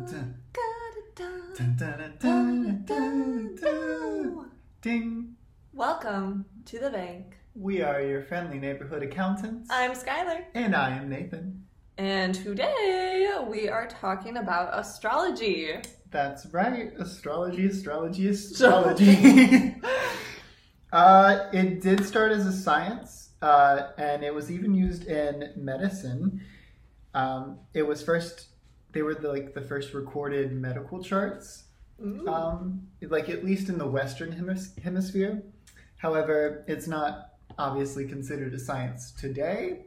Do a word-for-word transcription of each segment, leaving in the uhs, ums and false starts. Ding. Welcome to the bank. We are your friendly neighborhood accountants. I'm Skylar. And I am Nathan. And today we are talking about astrology. That's right. Astrology, astrology, astrology. uh, it did start as a science, uh, and it was even used in medicine. Um, it was first, they were the, like the first recorded medical charts, um, like at least in the Western hemis hemisphere. However, it's not obviously considered a science today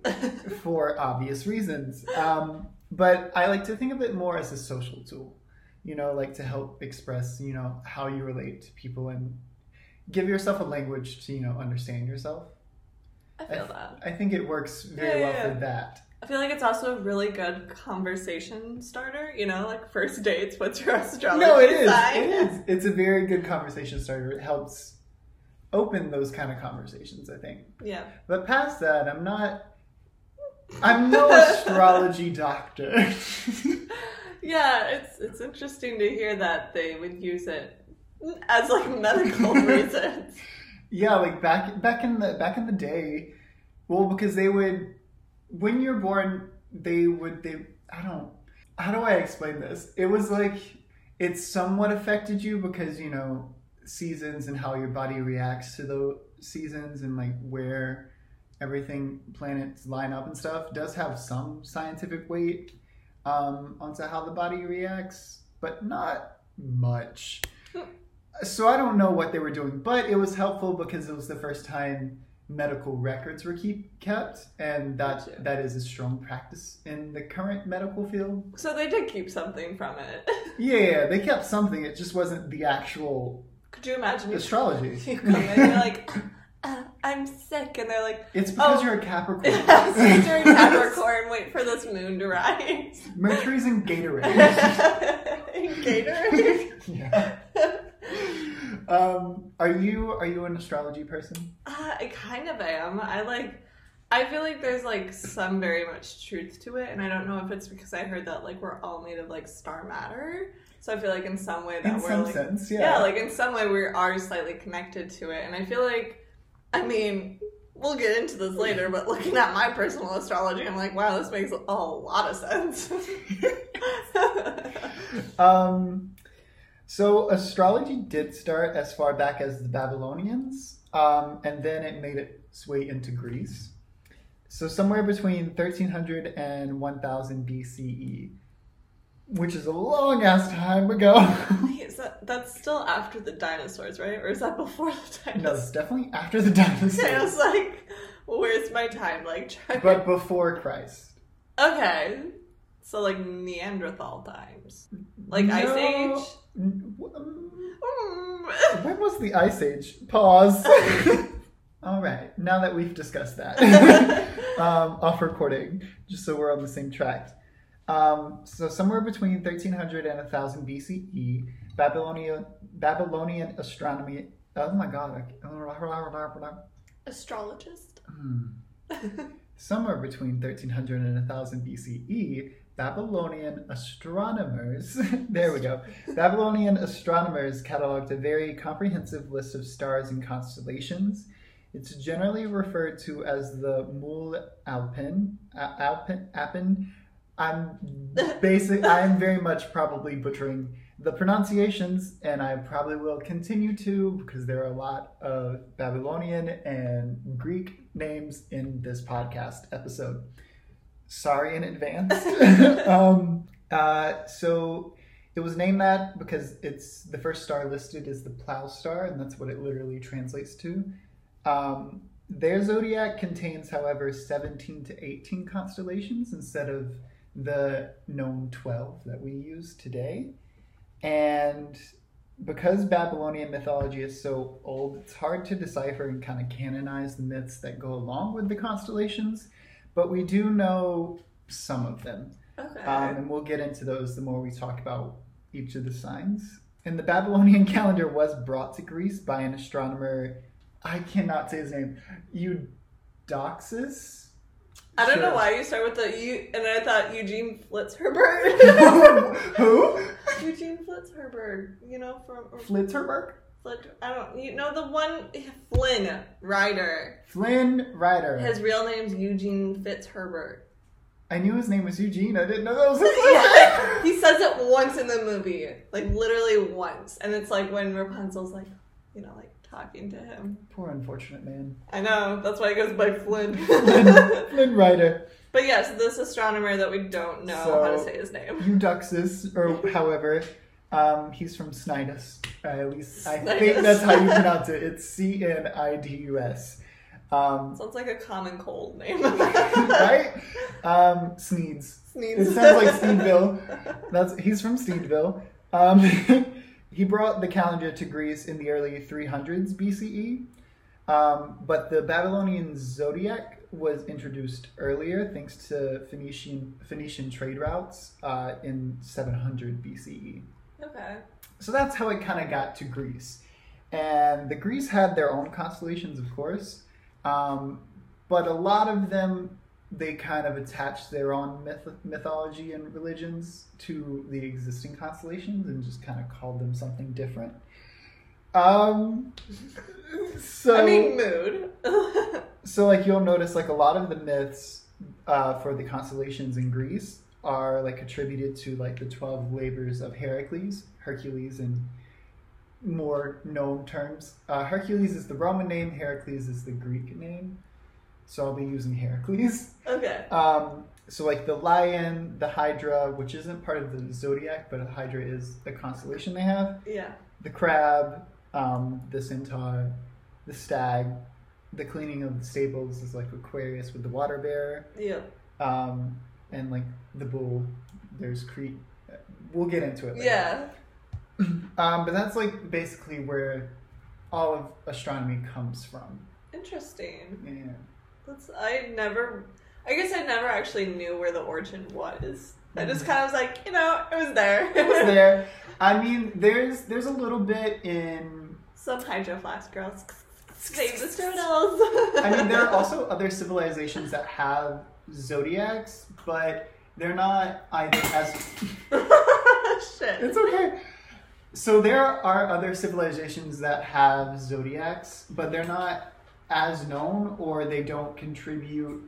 for obvious reasons. Um, but I like to think of it more as a social tool, you know, like to help express, you know, how you relate to people and give yourself a language to, you know, understand yourself. I feel I that. I think it works very yeah, well yeah. for that. I feel like it's also a really good conversation starter, you know, like first dates, what's your astrology No, it is. Sign? It is. It's a very good conversation starter. It helps open those kind of conversations, I think. Yeah. But past that, I'm not, I'm no astrology doctor. Yeah, it's it's interesting to hear that they would use it as like medical reasons. Yeah, like back back in the back in the day, well, because they would. When you're born, they would, they, I don't, how do I explain this? It was like, it somewhat affected you because, you know, seasons and how your body reacts to those seasons and like where everything, planets line up and stuff does have some scientific weight um, onto how the body reacts, but not much. So I don't know what they were doing, but it was helpful because it was the first time medical records were keep kept, and that gotcha. that is a strong practice in the current medical field. So they did keep something from it. yeah, yeah, they kept something. It just wasn't the actual. Could you imagine astrology? You come in and you're like, uh, I'm sick, and they're like, it's because oh, you're a Capricorn. It's because you're a Capricorn. Wait for this moon to rise. Mercury's in Gatorade. in Gatorade. yeah. Um, are you are you an astrology person? Uh, I kind of am. I like. I feel like there's like some very much truth to it, and I don't know if it's because I heard that like we're all made of like star matter. So I feel like in some way that in we're some like sense, yeah. yeah, like in some way we are slightly connected to it, and I feel like, I mean, we'll get into this later. But looking at my personal astrology, I'm like, wow, this makes a lot of sense. um. So astrology did start as far back as the Babylonians, um, and then it made its way into Greece. So somewhere between thirteen hundred and one thousand B C E, which is a long ass time ago. Wait, is that, that's still after the dinosaurs, right? Or is that before the dinosaurs? No, it's definitely after the dinosaurs. I was like, where's my time? Like, trying... But before Christ. Okay. So like Neanderthal times. Like no. Ice Age? When was the Ice Age? Pause. All right. Now that we've discussed that, um, off recording, just so we're on the same track. Um, so somewhere between thirteen hundred and one thousand B C E, Babylonian Babylonian astronomy. Oh my God! Astrologist. Mm. Somewhere between thirteen hundred and one thousand B C E. Babylonian astronomers, there we go, Babylonian astronomers cataloged a very comprehensive list of stars and constellations. It's generally referred to as the Mul Alpin, Alpin, Alpin. I'm basically, I'm very much probably butchering the pronunciations, and I probably will continue to because there are a lot of Babylonian and Greek names in this podcast episode. Sorry in advance. um, uh, so it was named that because it's the first star listed is the plow star, and that's what it literally translates to. Um, their zodiac contains, however, seventeen to eighteen constellations instead of the known twelve that we use today. And because Babylonian mythology is so old, it's hard to decipher and kind of canonize the myths that go along with the constellations. But we do know some of them. Okay. Um, and we'll get into those the more we talk about each of the signs. And the Babylonian calendar was brought to Greece by an astronomer, I cannot say his name, Eudoxus? I don't sure. know why you start with the U, and I thought Eugene Flitzherberg. Who? Eugene Flitzherberg. You know, from... Flitzherberg? Flit, I don't... You know, the one... Flynn Rider. Flynn Rider. His real name's Eugene Fitzherbert. I knew his name was Eugene. I didn't know that was his yeah. name. He says it once in the movie. Like, literally once. And it's like when Rapunzel's like, you know, like... talking to him. Poor unfortunate man. I know. That's why he goes by Flynn. Flynn, Flynn Rider. But yes, yeah, so this astronomer that we don't know so, how to say his name. Eudoxus, or however. Um, he's from Cnidus. Uh, at least I Cnidus. think that's how you pronounce it. It's C N I D U S. Um, sounds like a common cold name. Right? Um, Sneeds. Sneeds. It sounds like Sneedville. That's, he's from Sneedville. Um... He brought the calendar to Greece in the early three hundreds B C E, um, but the Babylonian zodiac was introduced earlier thanks to Phoenician Phoenician trade routes uh, in seven hundred B C E. Okay. So that's how it kind of got to Greece. And the Greeks had their own constellations, of course, um, but a lot of them, they kind of attached their own myth- mythology and religions to the existing constellations and just kind of called them something different. Um, so I mean, mood. So, like, you'll notice, like, a lot of the myths uh, for the constellations in Greece are, like, attributed to, like, the twelve labors of Heracles, Hercules in more known terms. Uh, Hercules is the Roman name, Heracles is the Greek name. So I'll be using Heracles. Okay. Um, so like the lion, the Hydra, which isn't part of the zodiac, but a Hydra is the constellation they have. Yeah. The crab, um, the centaur, the stag, the cleaning of the stables is like Aquarius with the water bearer. Yeah. Um, and like the bull, there's Crete. We'll get into it later. Yeah. Um, but that's like basically where all of astronomy comes from. Interesting. Yeah. That's, I never, I guess I never actually knew where the origin was. I just kind of was like, you know, it was there. It was there. I mean, there's there's a little bit in... Some Hydro Flask girls. Save the turtles. I mean, there are also other civilizations that have zodiacs, but they're not either as... Shit. It's okay. So there are other civilizations that have zodiacs, but they're not... as known, or they don't contribute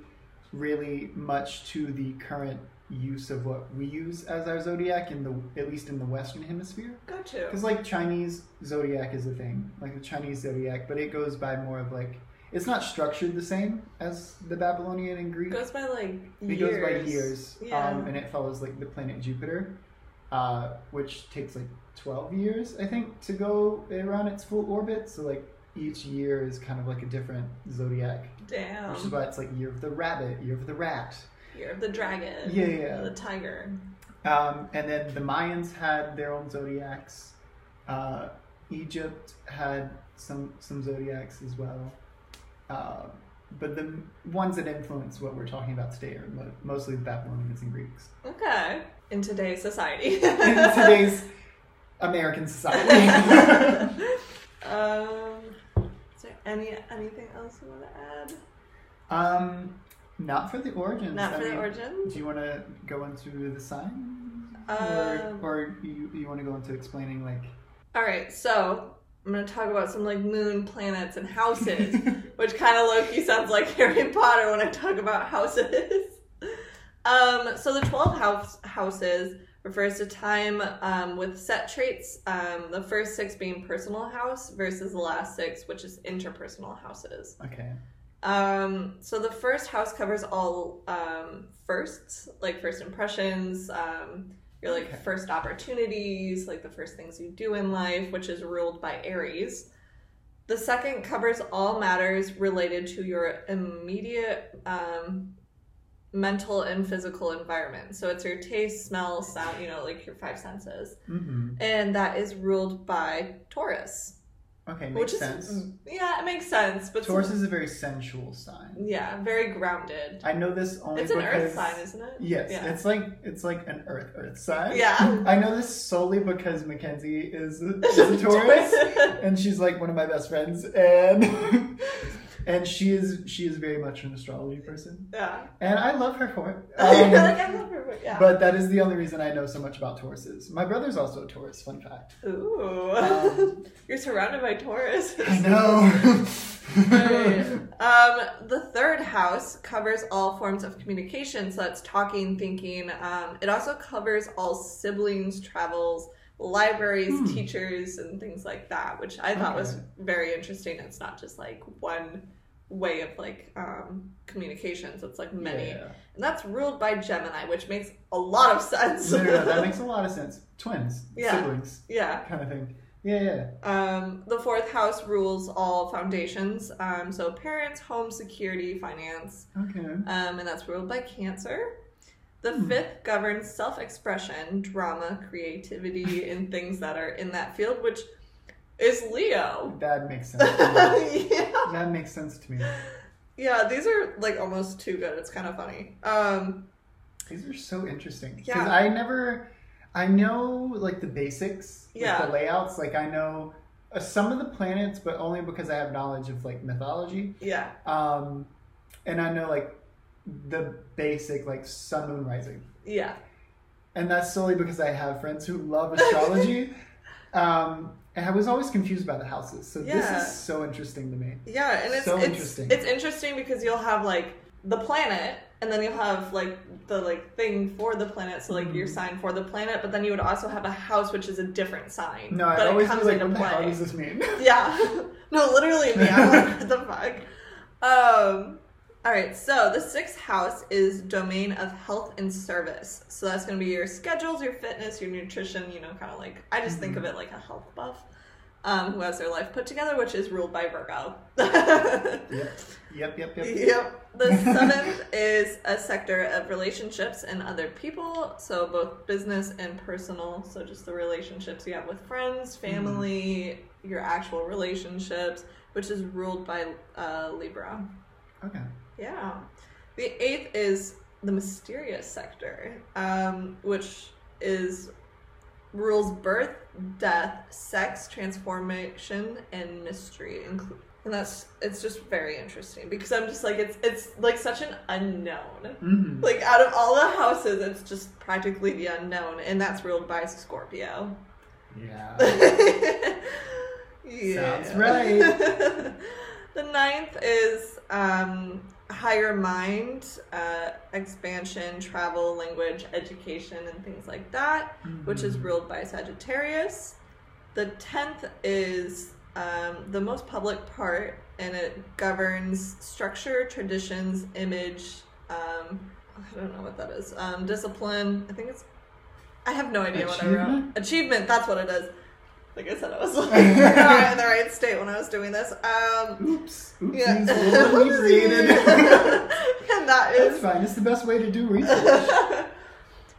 really much to the current use of what we use as our zodiac in the, at least in the Western Hemisphere. Gotcha. Because like Chinese zodiac is a thing, like the Chinese zodiac, but it goes by more of like, it's not structured the same as the Babylonian and Greek. It goes by like years. It goes by years, yeah. um, and it follows like the planet Jupiter, uh, which takes like twelve years, I think, to go around its full orbit. So like each year is kind of like a different zodiac. Damn. Which is why it's like year of the rabbit, year of the rat. Year of the dragon. Yeah, yeah. The tiger. Um, and then the Mayans had their own zodiacs. Uh, Egypt had some some zodiacs as well. Uh, but the ones that influence what we're talking about today are mo- mostly the Babylonians and Greeks. Okay. In today's society. In today's American society. um... Any anything else you want to add? Um, not for the origins. Not for I mean, the origins. Do you want to go into the sign, um, or, or you you want to go into explaining like? All right, so I'm gonna talk about some like moon, planets, and houses, which kind of low-key sounds like Harry Potter when I talk about houses. um, so the twelve house houses refers to time um, with set traits, um, the first six being personal house versus the last six, which is interpersonal houses. Okay. Um, so the first house covers all um, firsts, like first impressions, um, your like okay. first opportunities, like the first things you do in life, which is ruled by Aries. The second covers all matters related to your immediate... Um, mental and physical environment. So it's your taste, smell, sound, you know, like your five senses. Mm-hmm. And that is ruled by Taurus. Okay, makes which is, sense. Yeah, it makes sense. But Taurus is a very sensual sign. Yeah, very grounded. I know this only it's because... It's an earth sign, isn't it? Yes, yeah. it's like it's like an earth earth sign. Yeah. I know this solely because Mackenzie is, is a Taurus, and she's like one of my best friends, and... And she is she is very much an astrology person. Yeah. And I love her for it. Um, like, I love her for it, yeah. But that is the only reason I know so much about Tauruses. My brother's also a Taurus, fun fact. Ooh. Um, You're surrounded by Tauruses. I know. Right. Um, the third house covers all forms of communication, so that's talking, thinking. Um, it also covers all siblings, travels, libraries, hmm. teachers, and things like that, which I thought okay. was very interesting. It's not just like one way of like um, communications, it's like many. Yeah. And that's ruled by Gemini, which makes a lot of sense. Literally, that makes a lot of sense. Twins, yeah. siblings, yeah, kind of thing. Yeah, yeah. Um, the fourth house rules all foundations. Um, so parents, home, security, finance. Okay. Um, and that's ruled by Cancer. The hmm. fifth governs self-expression, drama, creativity, and things that are in that field, which is Leo. That makes sense to me. Yeah. That makes sense to me. Yeah, these are like almost too good. It's kind of funny. Um, these are so interesting. Because yeah. I never... I know, like, the basics, yeah. like, the layouts. Like, I know uh, some of the planets, but only because I have knowledge of, like, mythology. Yeah. Um, and I know, like, the basic, like, sun, moon, rising. Yeah. And that's solely because I have friends who love astrology. um, and I was always confused by the houses. So yeah. this is so interesting to me. Yeah, and it's, so it's, interesting. It's interesting because you'll have, like, the planet... And then you'll have, like, the, like, thing for the planet, so, like, mm-hmm. your sign for the planet, but then you would also have a house, which is a different sign. No, I but always it comes like, into play. What does this mean? Yeah. No, literally me. I'm like, what the fuck? Um, all right, so the sixth house is domain of health and service. So that's going to be your schedules, your fitness, your nutrition, you know, kind of like, I just mm-hmm. think of it like a health buff. Um, who has their life put together, which is ruled by Virgo. Yep, yep, yep, yep. Yep. The seventh is a sector of relationships and other people, so both business and personal, so just the relationships you have with friends, family, mm. your actual relationships, which is ruled by uh, Libra. Okay. Yeah. The eighth is the mysterious sector, um, which is... rules birth, death, sex, transformation, and mystery. Inclu- and that's, it's just very interesting because I'm just like, it's, it's like such an unknown. Mm-hmm. Like out of all the houses, it's just practically the unknown. And that's ruled by Scorpio. Yeah. Yeah. Sounds right. The ninth is, um, higher mind, uh, expansion, travel, language, education, and things like that, mm-hmm. which is ruled by Sagittarius. The tenth is um, the most public part, and it governs structure, traditions, image, um, I don't know what that is, um, discipline, I think it's, I have no idea what I wrote. Achievement, that's what it is. Like I said, I was like, not in the right state when I was doing this. Um, Oops. Oops. Yeah. And that is... That's fine. It's the best way to do research.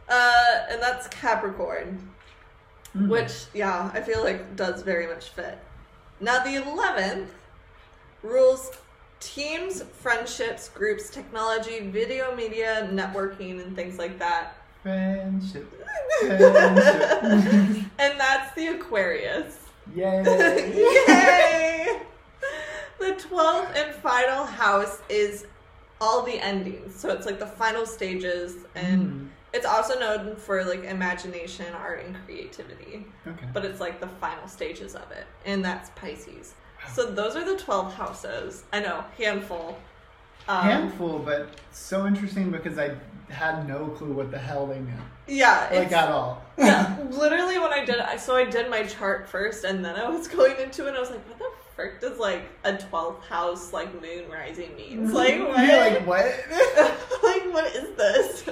uh, and that's Capricorn, mm. which, yeah, I feel like does very much fit. Now, the eleventh rules teams, friendships, groups, technology, video, media, networking, and things like that. Friendship. Friendship. And that's the Aquarius. Yay. Yay. The twelfth and final house is all the endings. So it's like the final stages. And mm. it's also known for like imagination, art, and creativity. Okay. But it's like the final stages of it. And that's Pisces. So those are the twelve houses. I know, handful. Um, handful, but so interesting because I had no clue what the hell they meant. Yeah. Like at all. Yeah. Literally when I did, I so I did my chart first and then I was going into it and I was like, what the frick does like a twelfth house like moon rising means? Like what? You're like what? Like what is this?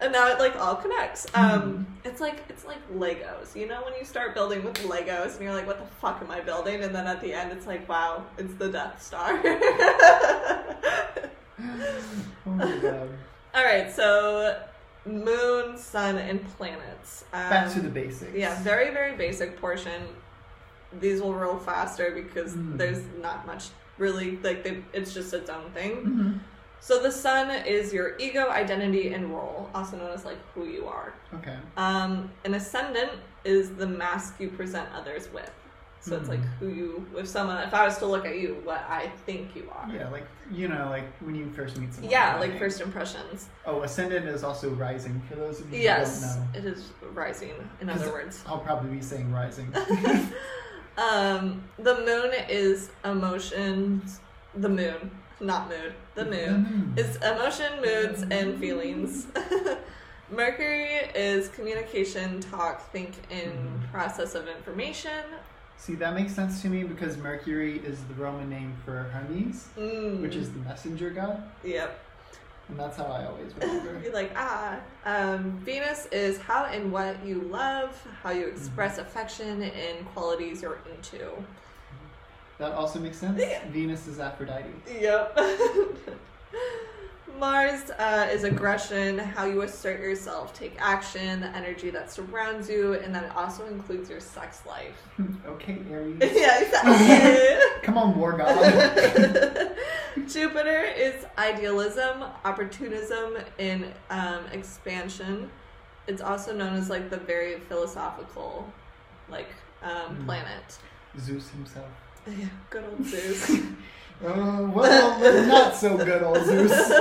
And now it like all connects. Um, it's like, it's like Legos, you know, when you start building with Legos and you're like, what the fuck am I building? And then at the end it's like, wow, it's the Death Star. Oh my God. All right, so moon, sun, and planets. Um, Back to the basics. Yeah, very, very basic portion. These will roll faster because mm. there's not much really, like, they, it's just its own thing. Mm-hmm. So the sun is your ego, identity, and role, also known as, like, who you are. Okay. Um, an ascendant is the mask you present others with. So mm-hmm. it's like who you, if someone, if I was to look at you, what I think you are. Yeah, like, you know, like when you first meet someone. Yeah, like first impressions. Oh, ascendant is also rising, for those of you yes, who don't know. Yes, it is rising, in other words. I'll probably be saying rising. um, the moon is emotions, the moon, not mood, the moon, is emotion, moods, and feelings. Mercury is communication, talk, think, and mm. process of information. See, that makes sense to me because Mercury is the Roman name for Hermes, mm. which is the messenger god. Yep. And that's how I always remember. You're like, ah. Um, Venus is how and what you love, how you express mm-hmm. affection, and qualities you're into. That also makes sense. Yeah. Venus is Aphrodite. Yep. Mars uh, is aggression, how you assert yourself, take action, the energy that surrounds you, and that also includes your sex life. Okay, Aries. Yeah, exactly. Come on, war god. Jupiter is idealism, opportunism, and um, expansion. It's also known as like the very philosophical, like um, mm. planet. Zeus himself. Yeah, good old Zeus. Uh, well, not so good, old Zeus.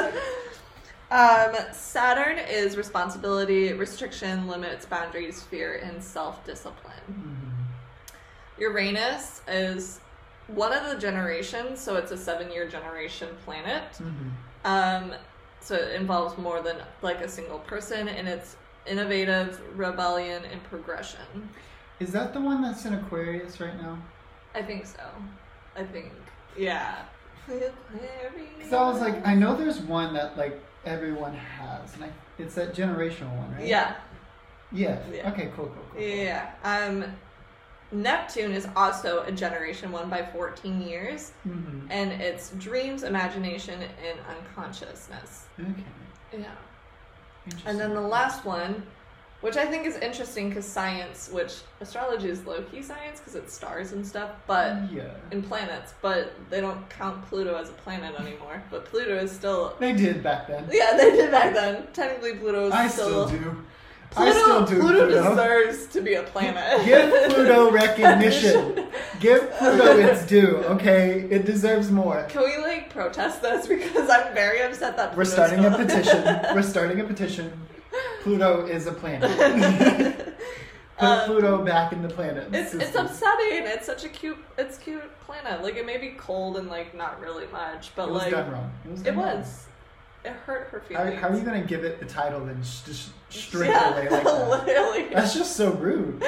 Um, Saturn is responsibility, restriction, limits, boundaries, fear, and self-discipline. Mm-hmm. Uranus is one of the generations, so it's a seven-year generation planet. Mm-hmm. Um, so it involves more than like a single person, and it's innovative, rebellion, and progression. Is that the one that's in Aquarius right now? I think so. I think. Yeah. Because I was like, I know there's one that like everyone has, and I, it's that generational one, right? Yeah. Yeah. yeah. Okay. Cool. Cool. Cool. Yeah. Cool. Um, Neptune is also a generation one by fourteen years, mm-hmm. and it's dreams, imagination, and unconsciousness. Okay. Yeah. Interesting. And then the last one, which I think is interesting because science, which astrology is low-key science because it's stars and stuff, but yeah. and planets, but they don't count Pluto as a planet anymore. But Pluto is still... They did back then. Yeah, they did back then. Technically, Pluto is I still... I still do. Pluto, I still do. Pluto, Pluto deserves to be a planet. Give Pluto recognition. Give Pluto its due, okay? It deserves more. Can we, like, protest this? Because I'm very upset that Pluto's We're starting still... a petition. We're starting a petition. Pluto is a planet. Put um, Pluto back in the planet. It's system. It's upsetting. It's such a cute, it's cute planet. Like, it may be cold and like not really much, but it was like done wrong. It was. Done it, wrong. Was. It hurt her feelings. How, how are you gonna give it the title and just sh- sh- straight yeah, away like that? Literally. That's just so rude.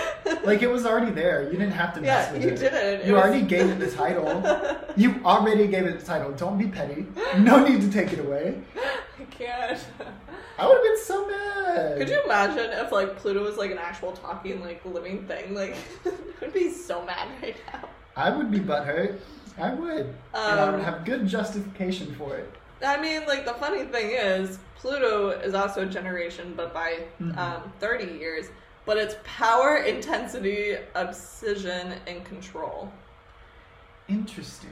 Like, it was already there. You didn't have to mess yeah, with you it. You didn't. You it already was... gave it the title. You already gave it the title. Don't be petty. No need to take it away. I can't. I would have been so mad. Could you imagine if like Pluto was like an actual talking like living thing? Like, I would be so mad right now. I would be butthurt. I would. Um, and I would have good justification for it. I mean, like, the funny thing is, Pluto is also a generation, but by mm-hmm. um, thirty years. But it's power, intensity, obsession, and control. Interesting.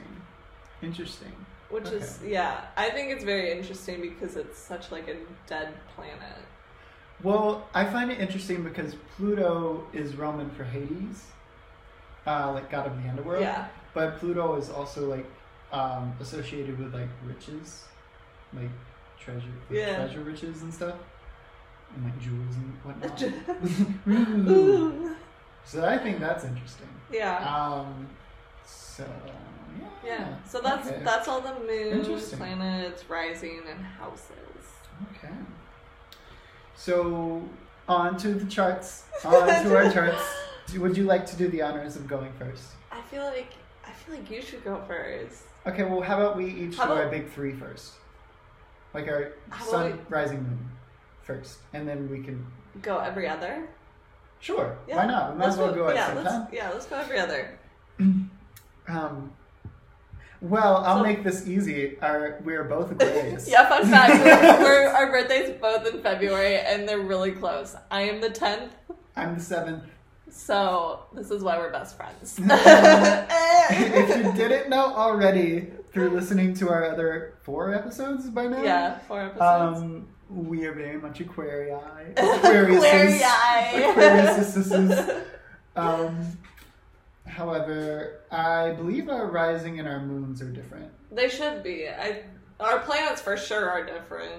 Interesting. Which okay. is, yeah, I think it's very interesting because it's such, like, a dead planet. Well, I find it interesting because Pluto is Roman for Hades, uh, like, god of the underworld. Yeah. But Pluto is also, like, um, associated with, like, riches, like, treasure, like yeah. treasure riches and stuff, and, like, jewels and whatnot. Ooh. Ooh. So I think that's interesting. Yeah. Um, so... Yeah. yeah, so that's okay. that's all the moons, planets, rising, and houses. Okay. So, on to the charts. On to our charts. Would you like to do the honors of going first? I feel like I feel like you should go first. Okay, well, how about we each how do about, our big three first? Like our sun, we, rising, moon first, and then we can... Go every other? Sure, yeah. Why not? We might let's as well go, go at yeah, the same time. Yeah, let's go every other. um... Well, I'll so, make this easy. Our, we are both Aquarius. Yeah, fun fact. We're, we're, our birthdays both in February, and they're really close. I am the tenth. I'm the seventh. So, this is why we're best friends. If you didn't know already, through listening to our other four episodes by now. Yeah, four episodes. Um, we are very much Aquarii. Aquariuses. Aquarii. Aquariuses. Um... However, I believe our rising and our moons are different. They should be. I, our planets for sure are different.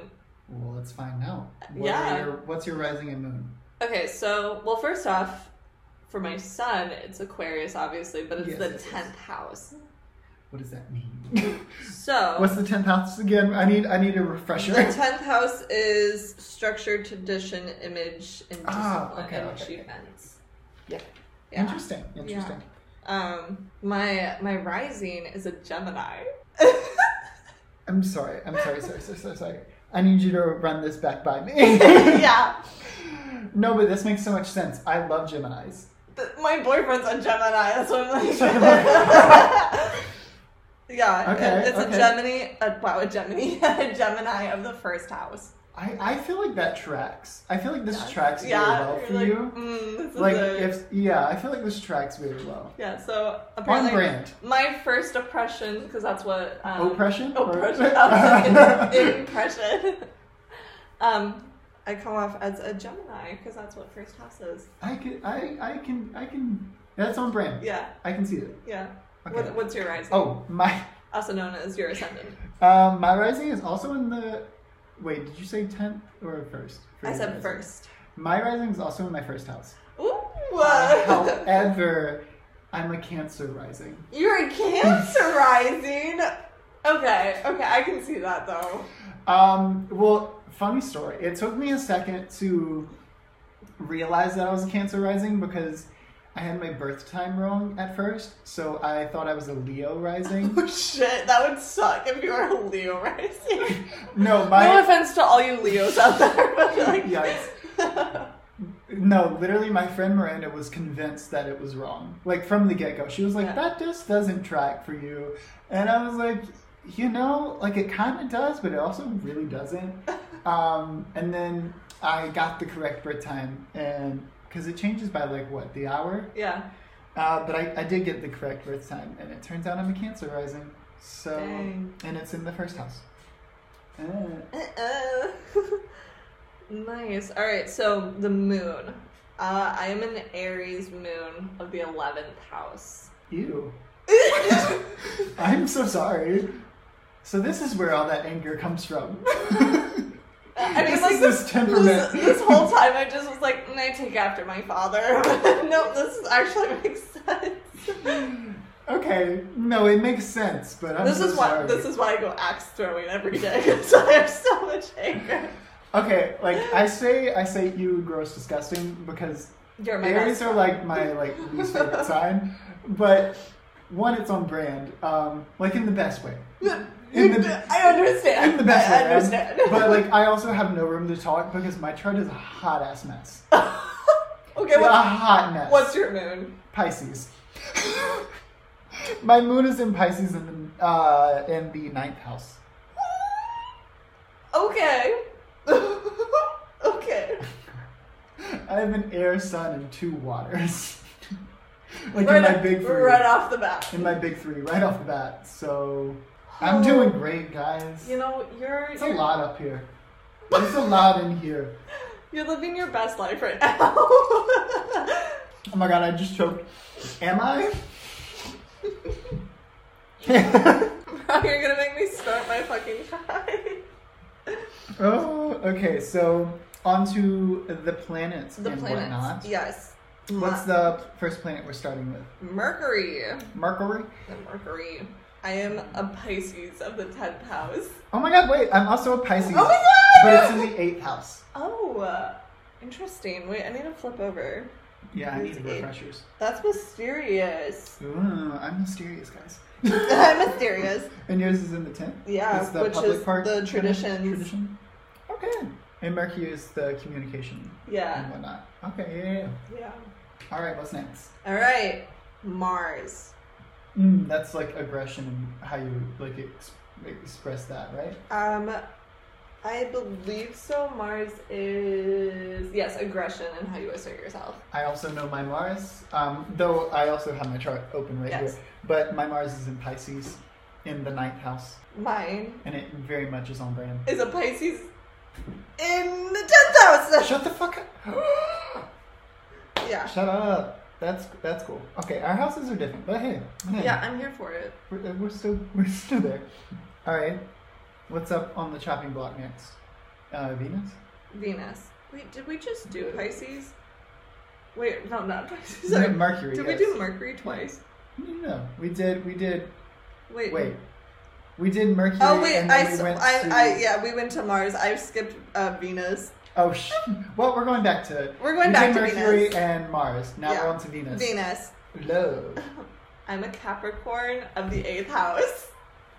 Well, let's find out. What yeah. Your, what's your rising and moon? Okay, so, well, first off, for my sun, it's Aquarius, obviously, but it's yes, the it tenth is. house. What does that mean? So what's the tenth house again? I need I need a refresher. The tenth house is structure, tradition, image, and discipline ah, okay, and okay, achievements. Okay. Yeah. yeah. Interesting. Interesting. Yeah. Um, my my rising is a Gemini. I'm sorry. I'm sorry. Sorry. Sorry. Sorry. Sorry. I need you to run this back by me. Yeah. No, but this makes so much sense. I love Geminis. But my boyfriend's a Gemini. That's what I'm like. Yeah, okay, it's okay. a Gemini, a, wow, a Gemini, a Gemini of the first house. I, I feel like that tracks. I feel like this yeah. tracks yeah, really well for like, you. Mm, like a... if yeah, I feel like this tracks really well. Yeah, so apparently on brand. My first impression, because that's what um, oppression. Oppression. Impression. um, I come off as a Gemini because that's what first house is. I can. I. I can. I can. That's on brand. Yeah. I can see it. Yeah. Okay. What, what's your rising? Oh, my... Also known as your ascendant. Um, my rising is also in the... Wait, did you say tenth or first? I said rising? first. My rising is also in my first house. Ooh! Uh, however, I'm a Cancer rising. You're a Cancer rising? Okay, okay, I can see that, though. Um, well, funny story. It took me a second to realize that I was a Cancer rising because... I had my birth time wrong at first, so I thought I was a Leo rising. Oh shit, that would suck if you were a Leo rising. No, my... No offense to all you Leos out there, but like... Yikes. No, literally my friend Miranda was convinced that it was wrong. Like, from the get-go. She was like, yeah. that just doesn't track for you. And I was like, you know, like it kind of does, but it also really doesn't. Um, and then I got the correct birth time, and... Because it changes by, like, what, the hour? Yeah. Uh, but I, I did get the correct birth time, and it turns out I'm a Cancer rising. So, dang. And it's in the first house. Uh. Uh-oh. Nice. All right, so the moon. Uh, I am an Aries moon of the eleventh house. Ew. I'm so sorry. So this is where all that anger comes from. I mean, this like, is this temperament. This, this whole time I just was like, I take after my father. Nope, this actually makes sense. Okay, no, it makes sense, but I'm this so is why, sorry. This is why I go axe throwing every day, because I have so much anger. Okay, like, I say I say you gross disgusting, because Aries are like my like least favorite sign, but one, it's on brand, um, like in the best way. In the, I understand. In the best I way, understand. Right? But like, I also have no room to talk because my chart is a hot ass mess. Okay, what, a hot mess. What's your moon? Pisces. My moon is in Pisces in the uh, in the ninth house. Okay. Okay. I have an air, sun, and two waters. Like right in my big three. Right off the bat. In my big three, right off the bat. So. I'm doing great, guys. You know, you're... It's you're, a lot up here. There's a lot in here. You're living your best life right now. Oh my god, I just choked. Am I? Bro, you're gonna make me start my fucking time. Oh, okay, so onto the planets the and planets, whatnot. Yes. What's the first planet we're starting with? Mercury. Mercury? The Mercury. I am a Pisces of the tenth house. Oh my god, wait, I'm also a Pisces. Oh my god! But it's in the eighth house. Oh, interesting. Wait, I need to flip over. Yeah, I need to refreshers. That's mysterious. Ooh, I'm mysterious, guys. I'm mysterious. And yours is in the tenth? Yeah, the which is part the traditions. Tradition? Okay. And Mercury is the communication. Yeah. And whatnot. Okay, yeah, yeah, yeah. All right, what's next? All right, Mars. Mm, that's like aggression and how you like ex- express that, right? Um, I believe so. Mars is yes, aggression and how you assert yourself. I also know my Mars, um, though I also have my chart open right yes. here. But my Mars is in Pisces, in the ninth house. Mine and it very much is on brand. Is a Pisces in the tenth house. Shut the fuck up. Yeah. Shut up. That's that's cool. Okay, our houses are different, but hey, hey. Yeah, I'm here for it. We're, we're still we're still there. All right, what's up on the chopping block next? Uh, Venus. Venus. Wait, did we just do Pisces? Wait, no, not Pisces. Sorry. We did Mercury. Did yes. we do Mercury twice? No, no, we did. We did. Wait, wait. We did Mercury. Oh wait, and then I, we went I, to... I, yeah, we went to Mars. I skipped uh, Venus. Oh, sh well, we're going back to we're going back to Mercury Venus. and Mars. Now yeah. we're on to Venus. Venus. Hello. I'm a Capricorn of the eighth house.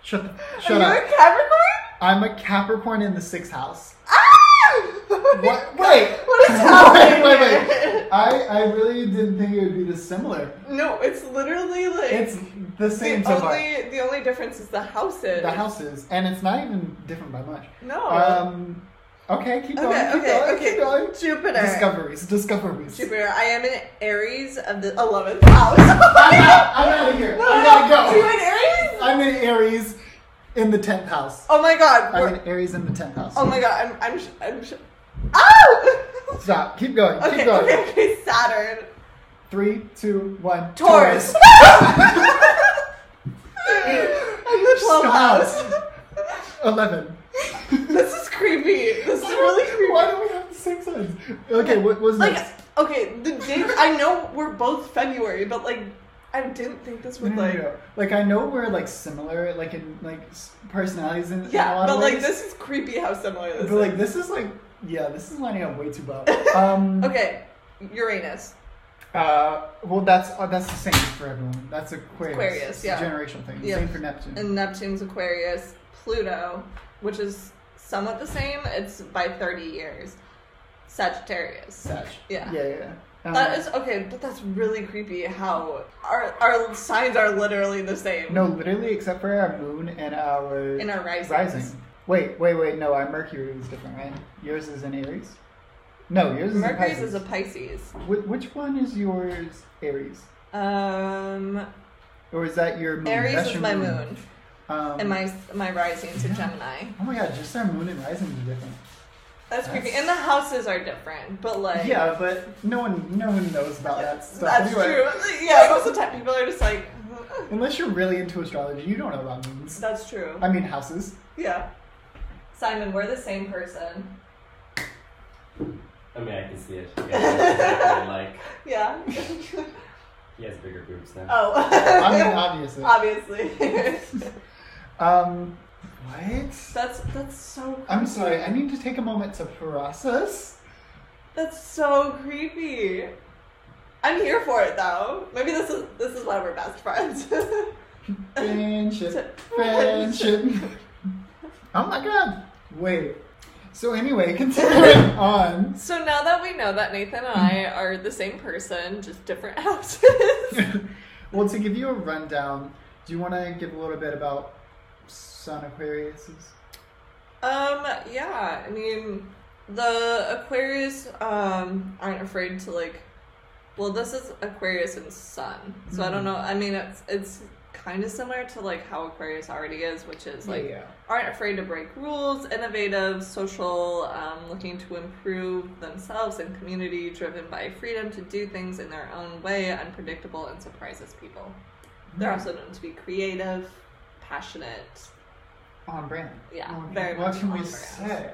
Shut, shut Are up. You're a Capricorn? I'm a Capricorn in the sixth house. Ah! What? Wait. What is happening? Wait, wait, wait. I, I really didn't think it would be this similar. No, it's literally like it's the same. The so only far. the only difference is the houses. The houses, and it's not even different by much. No. Um. Okay, keep going, okay, keep okay, going, okay. keep going. Jupiter. Discoveries, discoveries. Jupiter, I am an Aries of the eleventh house. I'm, out, I'm out of here. No, I gotta go. Are you an Aries? I'm an Aries in the tenth house. Oh my god. I'm an Aries in the tenth house. Oh my god, I'm... I'm, sh I'm sh oh! Stop, keep going, okay, keep going. Okay, okay, Saturn. Three, two, one. Taurus. Taurus. I'm the twelfth house. eleven. This is creepy. This is really creepy. Why do we have the same signs? Okay, what was like, next? Okay, the date, I know we're both February, but like, I didn't think this would no, like... No, no. Like, I know we're like similar, like in like personalities in, yeah, in a lot of ways. Yeah, but like this is creepy how similar this but, is. But like this is like, yeah, this is lining up way too well. Um, okay, Uranus. Uh, well, that's uh, that's the same for everyone. That's Aquarius. Aquarius, it's yeah. a generational thing. Yep. Same for Neptune. And Neptune's Aquarius. Pluto, which is somewhat the same, it's by thirty years. Sagittarius. Sag. Yeah. Yeah, yeah, yeah. Um, that is, okay, but that's really creepy how our our signs are literally the same. No, literally, except for our moon and our... And our risings. rising. Wait, wait, wait, no, our Mercury is different, right? Yours is an Aries? No, yours is Mercury's a is a Pisces. Wh which one is yours, Aries? Um... Or is that your moon? Aries that's is my moon. moon. Um, and my my rising to yeah. Gemini. Oh my god, just our moon and rising are different. That's, That's creepy. And the houses are different, but like yeah, but no one no one knows about yeah, that stuff. That's anyway. true. Yeah, most of the time people are just like unless you're really into astrology, you don't know about moons. That's true. I mean houses. Yeah. Simon, we're the same person. I mean, I can see it. Yeah. like yeah. He has bigger boobs now. Oh. I mean, obviously. Obviously. um, what? That's, that's so creepy. I'm sorry, I need to take a moment to process. That's so creepy. I'm here for it, though. Maybe this is this is why we're best friends. Friendship. Friendship. Oh my god. Wait. So anyway, continuing on. So now that we know that Nathan and I are the same person, just different houses. Well, to give you a rundown, do you want to give a little bit about Sun Aquariuses? Um, yeah. I mean, the Aquarius um, aren't afraid to like, well, this is Aquarius and Sun. So mm. I don't know. I mean, it's, it's kind of similar to like how Aquarius already is, which is like yeah. aren't afraid to break rules, innovative, social, um, looking to improve themselves and community, driven by freedom to do things in their own way, unpredictable, and surprises people. Mm. They're also known to be creative, passionate, on brand. Yeah, on very brand. Much. What can on we brand. say?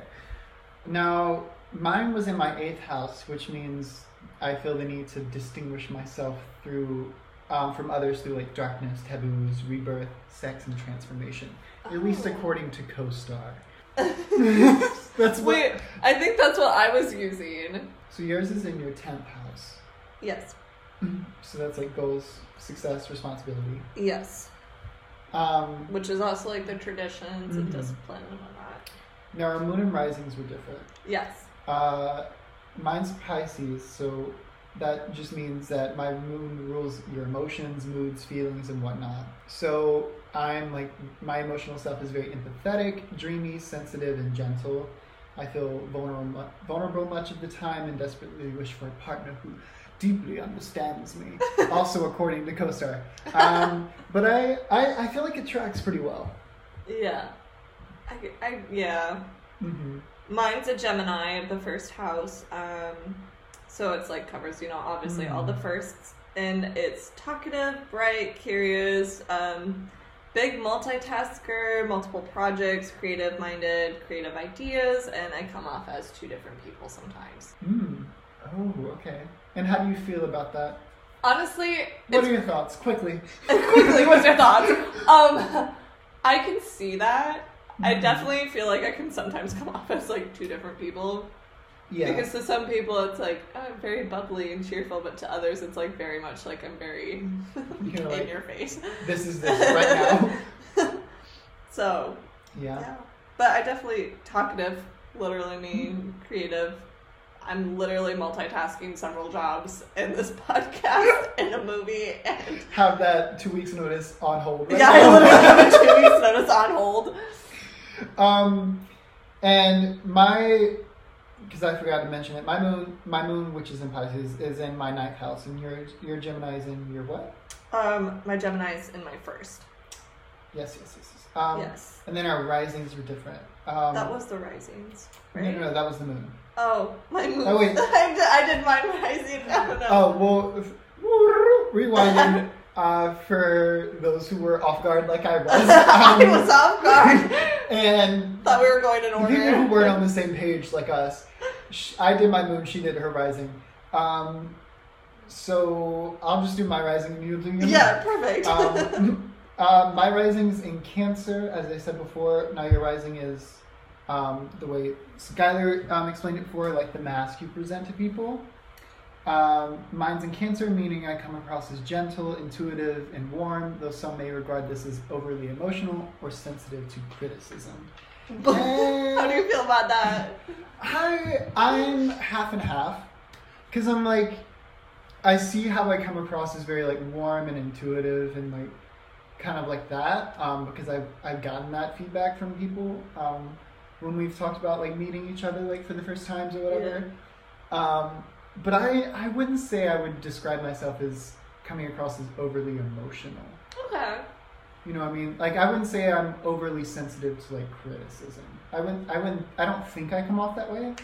Now, mine was in my eighth house, which means I feel the need to distinguish myself through. Um, from others through like darkness, taboos, rebirth, sex, and transformation. Oh. At least according to CoStar. That's what... Wait, I think that's what I was using. So yours is in your tenth house. Yes. So that's like goals, success, responsibility. Yes. Um, Which is also like the traditions mm-hmm. and discipline and whatnot. Now our moon and risings were different. Yes. Uh, mine's Pisces, so... That just means that my moon rules your emotions, moods, feelings, and whatnot. So I'm like, my emotional self is very empathetic, dreamy, sensitive, and gentle. I feel vulnerable, vulnerable much of the time and desperately wish for a partner who deeply understands me. Also according to CoStar. Um, but I, I, I feel like it tracks pretty well. Yeah. I, I, yeah. Mm-hmm. Mine's a Gemini of the first house. Um... So it's like covers, you know, obviously mm. all the firsts. And it's talkative, bright, curious, um, big multitasker, multiple projects, creative-minded, creative ideas, and I come off as two different people sometimes. Mm. Oh, okay. And how do you feel about that? Honestly, what are your thoughts? Quickly. Quickly, what's your thoughts? Um, I can see that. Mm-hmm. I definitely feel like I can sometimes come off as, like, two different people. Yeah. Because to some people it's like, oh, I'm very bubbly and cheerful, but to others it's like very much like I'm very in like, your face. This is this right now. So. Yeah. yeah. But I definitely, talkative literally mean creative. I'm literally multitasking several jobs in this podcast and a movie. And have that two weeks notice on hold. Right? Yeah, I literally have a two weeks notice on hold. Um, and my... Because I forgot to mention it, my moon, my moon, which is in Pisces, is in my ninth house, and your your Gemini is in your what? Um, my Gemini is in my first. Yes, yes, yes, yes. Um, yes. And then our risings are different. Um, that was the risings, right? No, no, no, that was the moon. Oh, my moon. Oh wait, I did my rising. I don't know. Oh well, rewinding uh, for those who were off guard, like I was. Um, I was off guard, and thought we were going in order. People who weren't on the same page like us. I did my moon, she did her rising. Um, so I'll just do my rising and you'll do your yeah, moon. Perfect. Um, uh, my rising's in Cancer, as I said before. Now your rising is um, the way Skylar um, explained it for, like the mask you present to people. Um, mine's in Cancer, meaning I come across as gentle, intuitive, and warm, though some may regard this as overly emotional or sensitive to criticism. How do you feel about that? I, I'm half and half, because I'm like, I see how I come across as very like warm and intuitive and like kind of like that, um, because I've, I've gotten that feedback from people um, when we've talked about like meeting each other like for the first times or whatever. Yeah. Um, but I, I wouldn't say I would describe myself as coming across as overly emotional. Okay. You know what I mean? Like, I wouldn't say I'm overly sensitive to, like, criticism. I wouldn't, I wouldn't, I don't think I come off that way,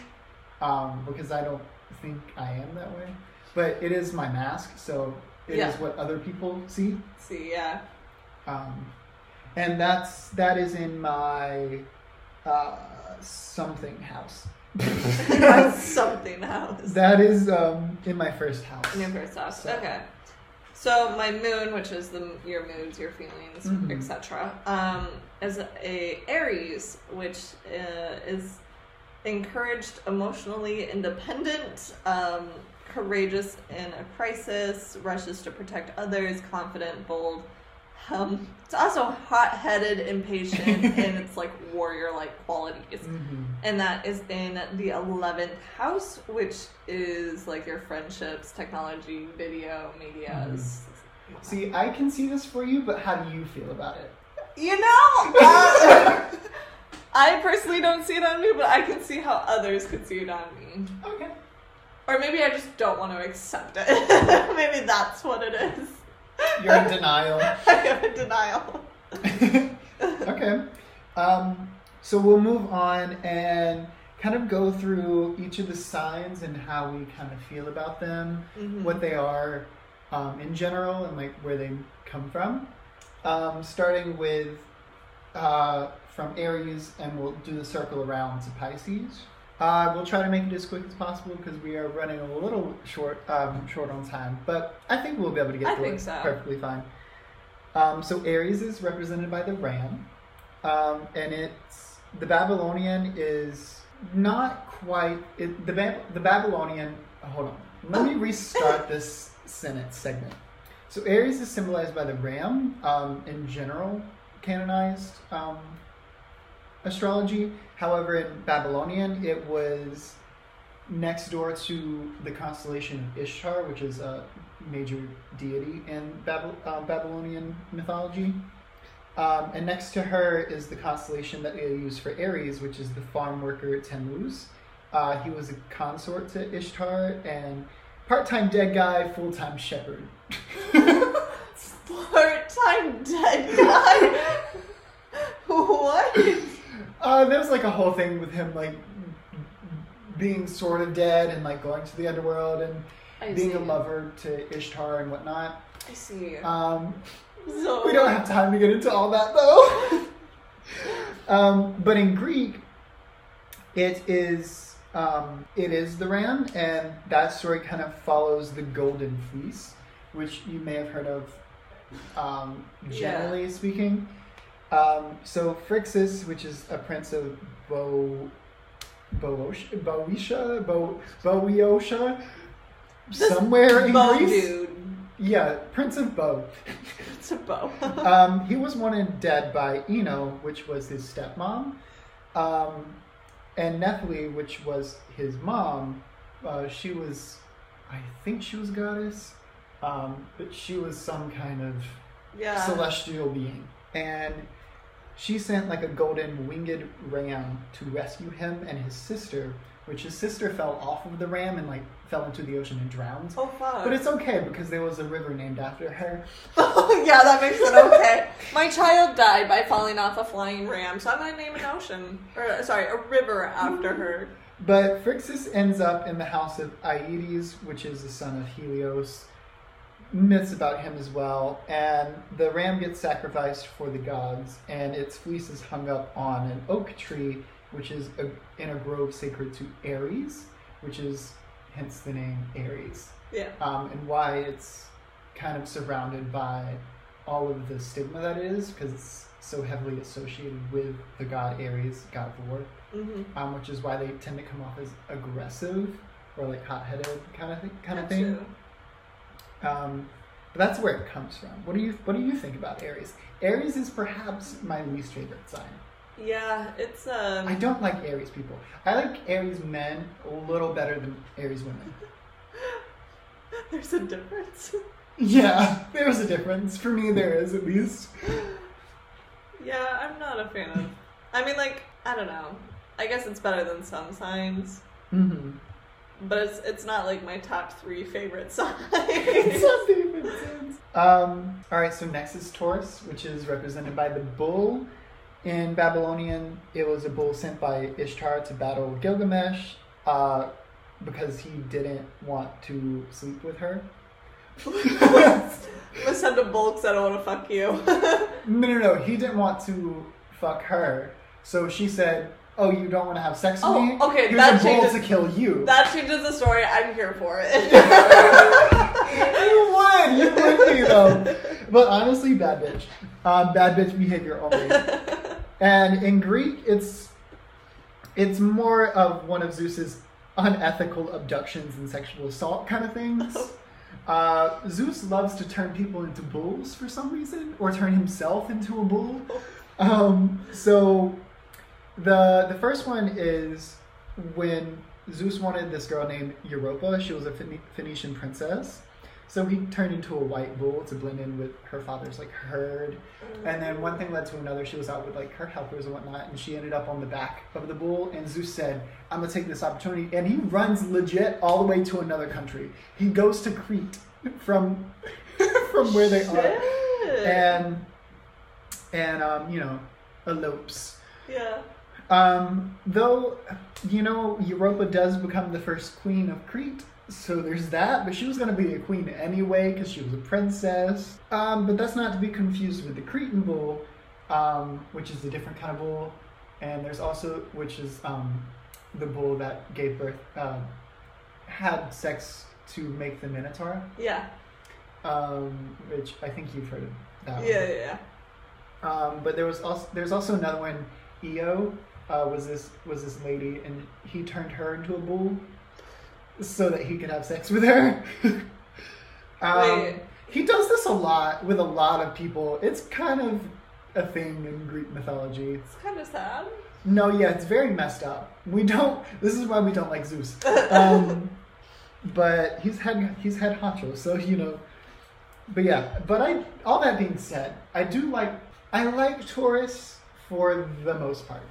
um, because I don't think I am that way. But it is my mask, so it yeah. is what other people see. See, yeah. Um, and that's, that is in my, uh, something house. My something house. That is, um, in my first house. In your first house, so. Okay. So my moon, which is the your moods, your feelings, mm-hmm. et cetera, um, is a Aries, which uh, is encouraged, emotionally independent, um, courageous in a crisis, rushes to protect others, confident, bold. Um, it's also hot-headed, impatient, and it's like warrior-like qualities. Mm-hmm. And that is in the eleventh house, which is like your friendships, technology, video, medias. Mm-hmm. See, I can see this for you, but how do you feel about it? You know, uh, I personally don't see it on me, but I can see how others could see it on me. Okay. Or maybe I just don't want to accept it. Maybe that's what it is. You're in denial. I am in denial. Okay. Um, so we'll move on and kind of go through each of the signs and how we kind of feel about them, mm-hmm. what they are um, in general, and like where they come from. Um, starting with uh, from Aries, and we'll do the circle around to Pisces. Uh, we'll try to make it as quick as possible because we are running a little short um, short on time, but I think we'll be able to get I through it so. perfectly fine. Um, so Aries is represented by the ram, um, and it's the Babylonian is not quite it, the ba- the Babylonian. Hold on, let me restart this sentence segment. So Aries is symbolized by the ram um, in general canonized um, astrology. However, in Babylonian, it was next door to the constellation of Ishtar, which is a major deity in Bab- uh, Babylonian mythology. Um, and next to her is the constellation that they use for Aries, which is the farm worker Tammuz. Uh, he was a consort to Ishtar and part-time dead guy, full-time shepherd. Part-time dead guy? What? Uh, there was like a whole thing with him like being sort of dead and like going to the underworld and I being see. a lover to Ishtar and whatnot. I see. Um, so. We don't have time to get into all that though. um, but in Greek, it is um, it is the ram, and that story kind of follows the golden fleece, which you may have heard of, um, generally yeah. speaking. Um, so Phrixus, which is a prince of Bo, Boeotia, Bo, Boeotia, somewhere in Bo Greece. Dude. Yeah, Prince of Bo. Prince of Bo. um, he was wanted dead by Ino, which was his stepmom, um, and Nephele, which was his mom. Uh, she was, I think, she was goddess, um, but she was some kind of yeah. celestial being. And she sent like a golden winged ram to rescue him and his sister, which his sister fell off of the ram and like fell into the ocean and drowned. Oh, fuck. But it's okay because there was a river named after her. Oh, yeah, that makes it okay. My child died by falling off a flying ram, so I'm going to name an ocean, or sorry, a river after her. But Phrixus ends up in the house of Aeetes, which is the son of Helios. Myths about him as well, and the ram gets sacrificed for the gods, and its fleece is hung up on an oak tree, which is a, in a grove sacred to Aries, which is hence the name Aries. Yeah. Um, and why it's kind of surrounded by all of the stigma that it is, because it's so heavily associated with the god Aries, god of war, mm-hmm. um, which is why they tend to come off as aggressive or like hot-headed kind of thing, kind of thing. True. Um, but that's where it comes from. What do you What do you think about Aries? Aries is perhaps my least favorite sign. Yeah, it's. Um... I don't like Aries people. I like Aries men a little better than Aries women. There's a difference. Yeah, there's a difference for me. There is, at least. Yeah, I'm not a fan of. I mean, like, I don't know. I guess it's better than some signs. Mm-hmm. But it's it's not like my top three favorite signs. It's not favorite signs. Um, all right, so next is Taurus, which is represented by the bull. In Babylonian, it was a bull sent by Ishtar to battle Gilgamesh uh, because he didn't want to sleep with her. Let's send a bull because I don't want to fuck you. no, no, no. He didn't want to fuck her, so she said... Oh, you don't want to have sex with oh, me? Okay, Here's that a bull changes, to kill you. That changes the story. I'm here for it. you would. You would be, though. But honestly, bad bitch. Um, bad bitch behavior only. And in Greek, it's it's more of one of Zeus's unethical abductions and sexual assault kind of things. Oh. Uh, Zeus loves to turn people into bulls for some reason, or turn himself into a bull. Um, so... The the first one is when Zeus wanted this girl named Europa. She was a Phoenician princess. So he turned into a white bull to blend in with her father's like herd. And then one thing led to another. She was out with like her helpers and whatnot. And she ended up on the back of the bull. And Zeus said, I'm going to take this opportunity. And he runs legit all the way to another country. He goes to Crete from, from where they are. And, and um, you know, elopes. Yeah. Um, though, you know, Europa does become the first queen of Crete, so there's that, but she was going to be a queen anyway because she was a princess. Um, but that's not to be confused with the Cretan bull, um, which is a different kind of bull, and there's also, which is um, the bull that gave birth, uh, had sex to make the Minotaur. Yeah. Um, which I think you've heard of that yeah, one. Yeah, yeah, yeah. Um, but there was also, there's also another one, Ea. Uh, was this was this lady, and he turned her into a bull so that he could have sex with her. um, he does this a lot with a lot of people. It's kind of a thing in Greek mythology. It's kind of sad. No, yeah, it's very messed up. We don't. This is why we don't like Zeus. Um, but he's had he's had honcho, so you know. But yeah, but I. All that being said, I do like I like Taurus for the most part.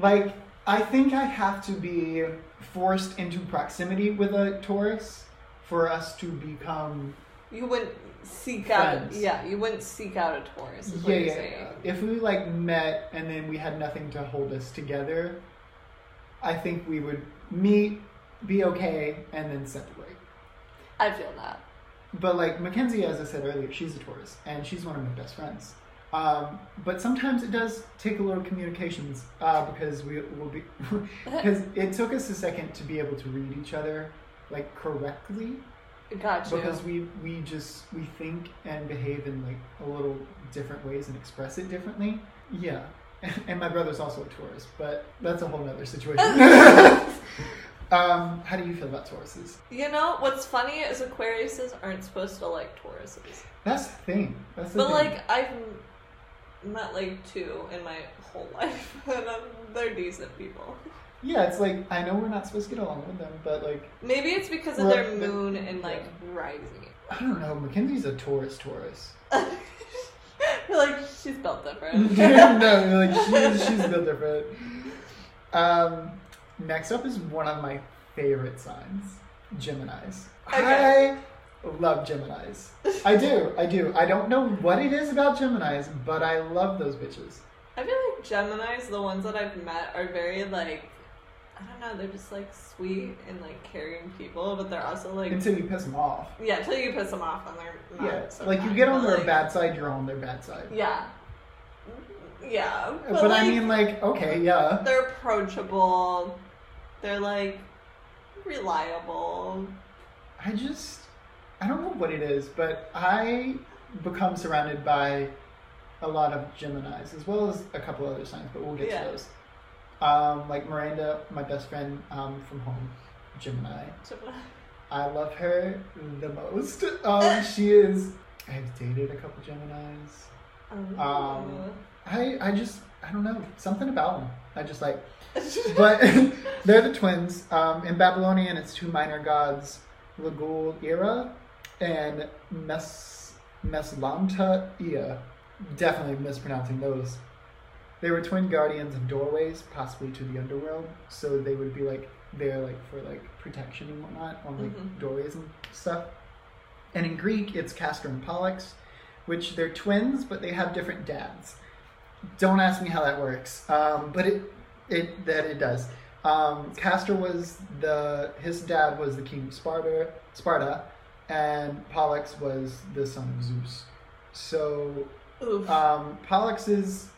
Like, I think I have to be forced into proximity with a Taurus for us to become. You wouldn't seek friends. out, yeah. You wouldn't seek out a Taurus. Is yeah, what you're yeah, saying. yeah. If we like met and then we had nothing to hold us together, I think we would meet, be okay, and then separate. I feel that. But like Mackenzie, as I said earlier, she's a Taurus, and she's one of my best friends. Um, but sometimes it does take a little communications uh, because we will be because it took us a second to be able to read each other like correctly. Gotcha. Because we we just we think and behave in like a little different ways and express it differently. Yeah, and my brother's also a Taurus, but that's a whole nother situation. Um, how do you feel about Tauruses? You know, what's funny is Aquariuses aren't supposed to like Tauruses. That's the thing. That's the but thing. Like I've met like two in my whole life, and I'm, they're decent people. Yeah, it's like, I know we're not supposed to get along with them, but like... Maybe it's because of their moon and like yeah. rising. I don't know, Mackenzie's a Taurus Taurus. You're like, she's built different. No, you're like, she's, she's built different. Um, next up is one of my favorite signs, Geminis. Okay. I love Geminis. I do, I do. I don't know what it is about Geminis, but I love those bitches. I feel like Geminis, the ones that I've met, are very like... I don't know, they're just, like, sweet and, like, caring people, but they're also, like... Until you piss them off. Yeah, until you piss them off and they're not yeah. so like, bad, you get on their like, bad side, you're on their bad side. Yeah. Yeah. But, but like, I mean, like, okay, yeah. They're approachable. They're, like, reliable. I just... I don't know what it is, but I become surrounded by a lot of Geminis, as well as a couple other signs, but we'll get yeah. to those. Um, like Miranda, my best friend um, from home, Gemini. Gemini. I love her the most. Um, she is. I've dated a couple Geminis. Oh. Um, I I just I don't know, something about them. I just like, but they're the twins. Um, in Babylonian, it's two minor gods, Lagul Era and Mes Meslanta Ea. Definitely mispronouncing those. They were twin guardians of doorways, possibly to the underworld. So they would be like there, like for like protection and whatnot on like mm-hmm. doorways and stuff. And in Greek, it's Castor and Pollux, which they're twins, but they have different dads. Don't ask me how that works, um, but it it that it does. Um, Castor was the his dad was the king of Sparta, Sparta, and Pollux was the son of Zeus. So um, Pollux's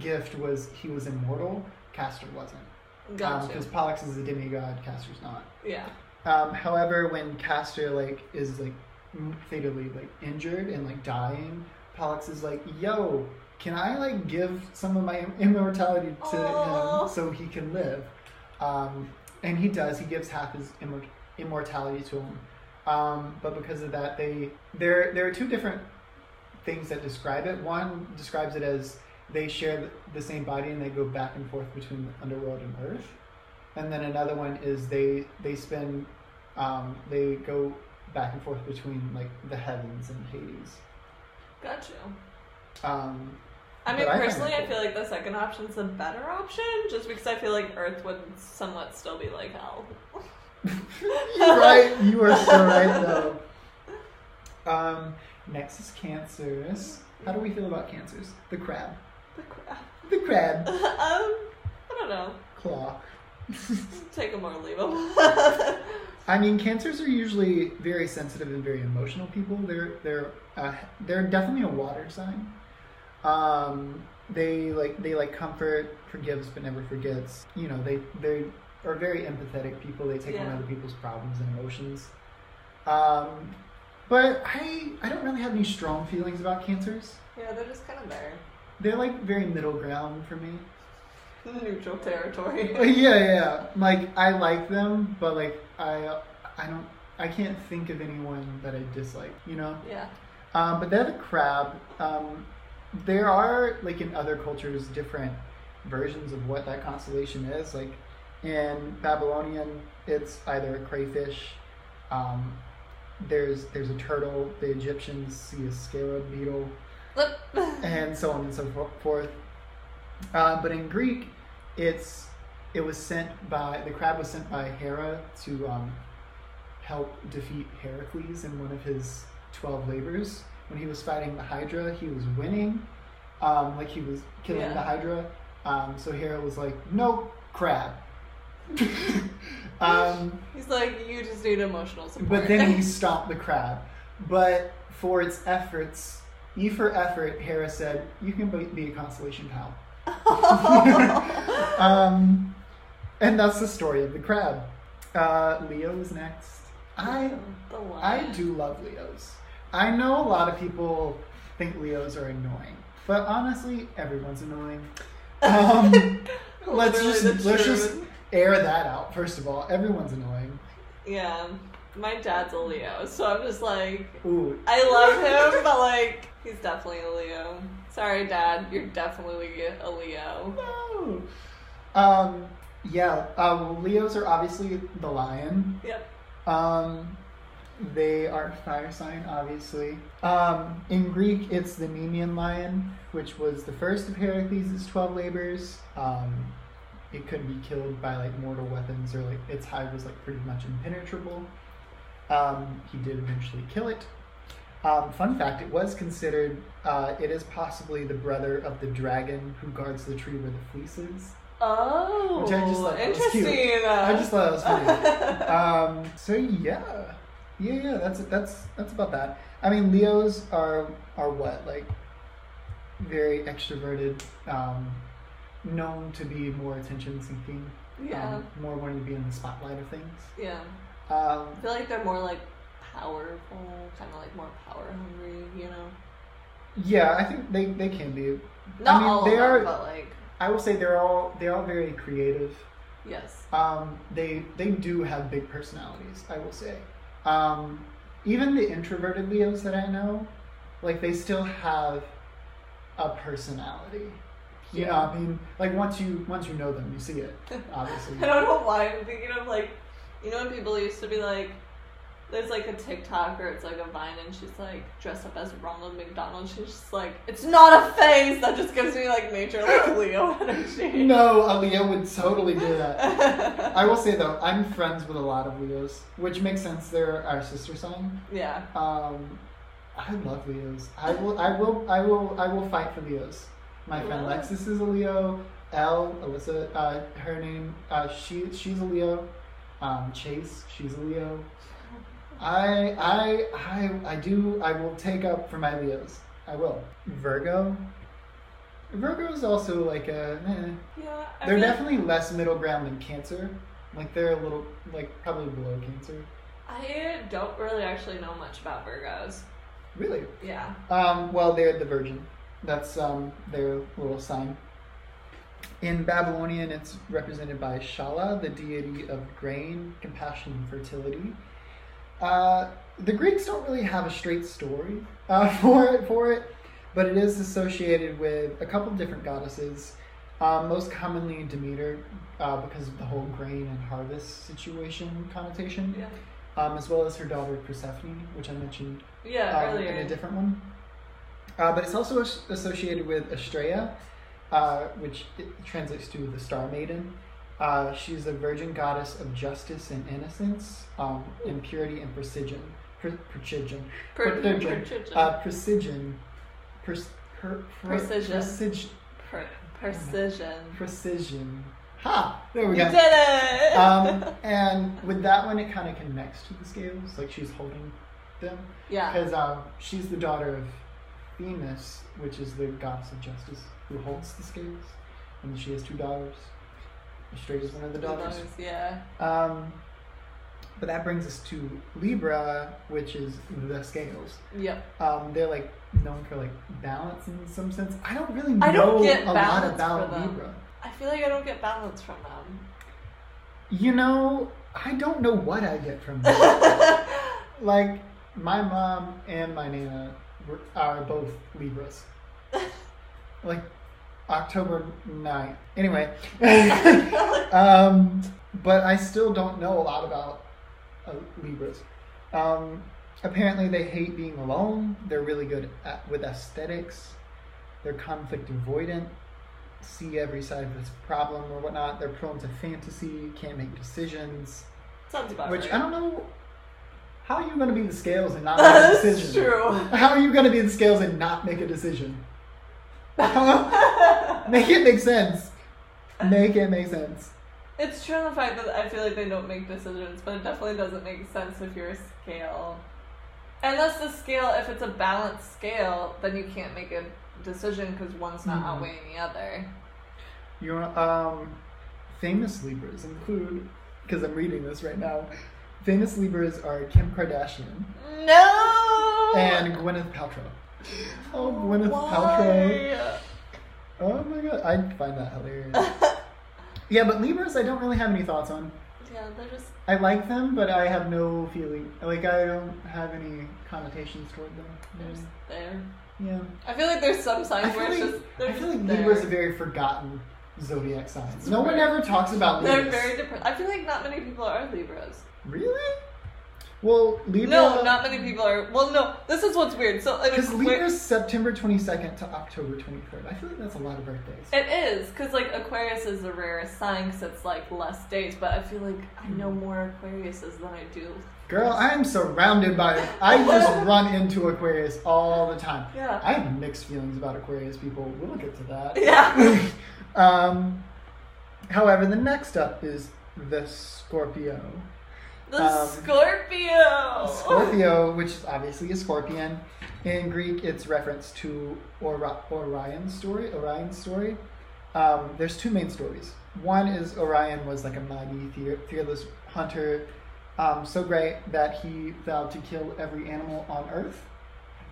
gift was he was immortal, Castor wasn't. Gotcha. Because um, Pollux is a demigod, Castor's not. Yeah. Um, however, when Castor like is like fatally like injured and like dying, Pollux is like, "Yo, can I like give some of my immortality to Aww. Him so he can live?" Um, and he does. He gives half his immor- immortality to him. Um, but because of that, they there there are two different things that describe it. One describes it as they share the same body and they go back and forth between the underworld and earth. And then another one is they they spend um, they go back and forth between like the heavens and Hades. Gotcha. Um, I mean, personally, I, I feel like the second option's the better option, just because I feel like Earth would somewhat still be like hell. You're right. You are so right, though. Um, next is Cancers. How do we feel about Cancers? The crab. The crab. The crab. um, I don't know. Claw. Take them or leave them. I mean, Cancers are usually very sensitive and very emotional people. They're they're uh, they're definitely a water sign. Um, they like they like comfort, forgives but never forgets. You know, they they are very empathetic people. They take yeah. on other people's problems and emotions. Um. But I I don't really have any strong feelings about Cancers. Yeah, they're just kind of there. They're like very middle ground for me. Neutral territory. Yeah, yeah. Like I like them, but like I I don't I can't think of anyone that I dislike. You know. Yeah. Um, but they're the crab. Um, there are like in other cultures different versions of what that constellation is. Like in Babylonian, it's either a crayfish. Um, There's there's a turtle. The Egyptians see a scarab beetle, and so on and so forth. Uh, but in Greek, it's it was sent by the crab was sent by Hera to um, help defeat Heracles in one of his twelve labors. When he was fighting the Hydra, he was winning, um, like he was killing yeah. the Hydra. Um, so Hera was like, "No, crab." um, He's like, you just need emotional support. But then he stomped the crab. But for its efforts, E for effort, Hera said, you can be a constellation pal. Oh. um, and that's the story of the crab. Uh, Leo is next. I, I do love Leos. I know a lot of people think Leos are annoying, but honestly, everyone's annoying. Um, let's really just let's just air that out. First of all, everyone's annoying. Yeah, my dad's a Leo, so I'm just like, ooh. I love him, but like, he's definitely a Leo. Sorry, Dad, you're definitely a Leo. No. Um. Yeah. Uh, Leos are obviously the lion. Yep. Um, they are fire sign, obviously. Um, in Greek, it's the Nemean lion, which was the first of Heracles' twelve labors. Um, it could be killed by like mortal weapons, or like its hide was like pretty much impenetrable. Um, he did eventually kill it. Um, fun fact: it was considered. Uh, it is possibly the brother of the dragon who guards the tree where the fleece is. Oh, which I just thought interesting. Was cute. I just thought it was funny. um, so yeah, yeah, yeah. That's that's that's about that. I mean, Leos are are what like very extroverted, um, known to be more attention-seeking. Yeah, um, more wanting to be in the spotlight of things. Yeah, um, I feel like they're more like powerful, kind of like more power hungry. You know. Yeah, I think they they can be. Not I mean, all they of them, are, but like. I will say they're all they're all very creative. Yes. Um, they they do have big personalities. I will say, um, even the introverted Leos that I know, like they still have a personality. You yeah. know, I mean, like once you once you know them, you see it. Obviously. I don't know why I'm thinking of like, you know, when people used to be like, there's like a TikTok or it's like a Vine, and she's like dressed up as Ronald McDonald. She's just like, it's not a face. That just gives me like nature like Leo energy. No, a Leo would totally do that. I will say though, I'm friends with a lot of Leos, which makes sense. They're our sister sign. Yeah. Um, I love Leos. I will. I will. I will. I will fight for Leos. My friend yeah. Lexus is a Leo. Elle, Alyssa, uh, her name. Uh, she she's a Leo. Um, Chase, she's a Leo. I I I I do I will take up for my Leos. I will. Virgo. Virgo is also like a eh. Yeah. I they're mean, definitely less middle ground than Cancer. Like they're a little like probably below Cancer. I don't really actually know much about Virgos. Really? Yeah. Um. Well, they're the Virgin. That's um their little sign. In Babylonian, it's represented by Shala, the deity of grain, compassion, and fertility. Uh, the Greeks don't really have a straight story uh, for it, for it, but it is associated with a couple of different goddesses, uh, most commonly Demeter, uh, because of the whole grain and harvest situation connotation, yeah. um, as well as her daughter Persephone, which I mentioned yeah, uh, earlier. In a different one. Uh, but it's also associated with Astraea, uh, which translates to the Star Maiden. Uh, she's a virgin goddess of justice and innocence, um, and purity and precision. Per- precision. Per- precision. Precision. Uh, precision. Pers- per- per- precision. Precision. Per- precision. Precision. Ha! There we go. You did it! um, and with that one, it kind of connects to the scales. Like she's holding them. Yeah. Because um, she's the daughter of Venus, which is the goddess of justice, who holds the scales. And she has two daughters. Straight as one of the daughters. Yeah. Um, but that brings us to Libra, which is the scales. Yep. Um, they're like known for like balance in some sense. I don't really know I don't get a lot about from them. Libra. I feel like I don't get balance from them. You know, I don't know what I get from them. Like my mom and my nana were, are both Libras. Like. October ninth. Anyway. um, but I still don't know a lot about uh, Libras. Um, apparently they hate being alone. They're really good at, with aesthetics. They're conflict avoidant. See every side of this problem or whatnot. They're prone to fantasy. Can't make decisions. Sounds about which, right. Which I don't know. How are you going to be in the scales and not make a decision? That's true. How are you going to be in the scales and not make a decision? Make it make sense. Make it make sense. It's true in the fact that I feel like they don't make decisions, but it definitely doesn't make sense if you're a scale. Unless the scale, if it's a balanced scale, then you can't make a decision because one's not mm-hmm. outweighing the other. You're, um, famous Libras include, because I'm reading this right now, famous Libras are Kim Kardashian. No! And Gwyneth Paltrow. Oh, Gwyneth Why? Paltrow. Oh my god, I find that hilarious. Yeah, but Libras, I don't really have any thoughts on. Yeah, they're just... I like them, but I have no feeling. Like, I don't have any connotations toward them. They're just there. Yeah. I feel like there's some signs where it's like, just... I feel just like there. Libras are very forgotten zodiac signs. No right. one ever talks about Libras. They're very different. I feel like not many people are Libras. Really? Well, Libra... No, not many people are... Well, no, this is what's weird. So Because Libra's September twenty-second to October twenty-third. I feel like that's a lot of birthdays. It is, because, like, Aquarius is the rarest sign because it's, like, less days. But I feel like I know more Aquariuses than I do. Girl, I'm surrounded by... I just run into Aquarius all the time. Yeah. I have mixed feelings about Aquarius people. We'll get to that. Yeah. um, however, the next up is the Scorpio. The um, Scorpio! Scorpio, which is obviously a scorpion. In Greek, it's reference to Ori- Orion's story. Orion's story. Um, there's two main stories. One is Orion was like a mighty, fear- fearless hunter, um, so great that he vowed to kill every animal on Earth.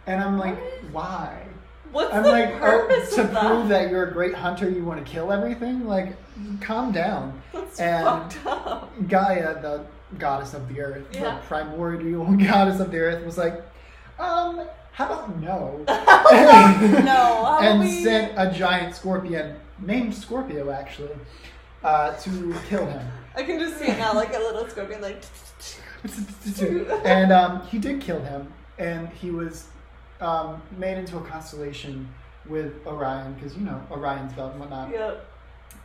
And I'm like, what? Why? What's I'm the like, purpose oh, to of that? Prove that you're a great hunter, you want to kill everything? Like, calm down. That's and fucked up. Gaia, the goddess of the earth, yeah. the primordial goddess of the earth, was like, um, how about no? no, and we... sent a giant scorpion named Scorpio actually uh, to kill him. I can just see it now, like a little scorpion, like. And um, he did kill him, and he was um, made into a constellation with Orion, because you know Orion's belt and whatnot, yep.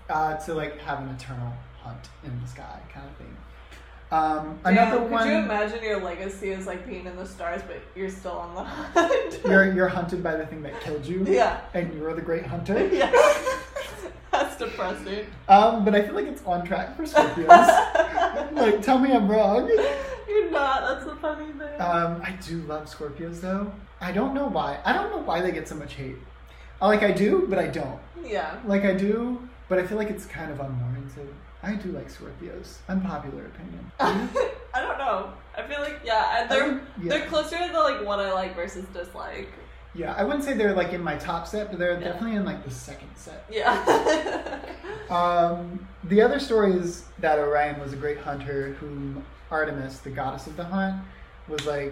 uh, to like have an eternal hunt in the sky, kind of thing. Um, another Damn, could one. Could you imagine your legacy is like being in the stars, but you're still on the hunt? You're you're hunted by the thing that killed you. Yeah. And you're the great hunter. Yeah. That's depressing. Um, but I feel like it's on track for Scorpios. Like, tell me I'm wrong. You're not. That's the funny thing. Um, I do love Scorpios though. I don't know why. I don't know why they get so much hate. Like I do, but I don't. Yeah. Like I do, but I feel like it's kind of unwarranted. I do like Scorpios. Unpopular opinion. I don't know. I feel like yeah, they're um, yeah. they're closer to the like what I like versus dislike. Yeah, I wouldn't say they're like in my top set, but they're yeah. definitely in like the second set. Yeah. um, the other story is that Orion was a great hunter whom Artemis, the goddess of the hunt, was like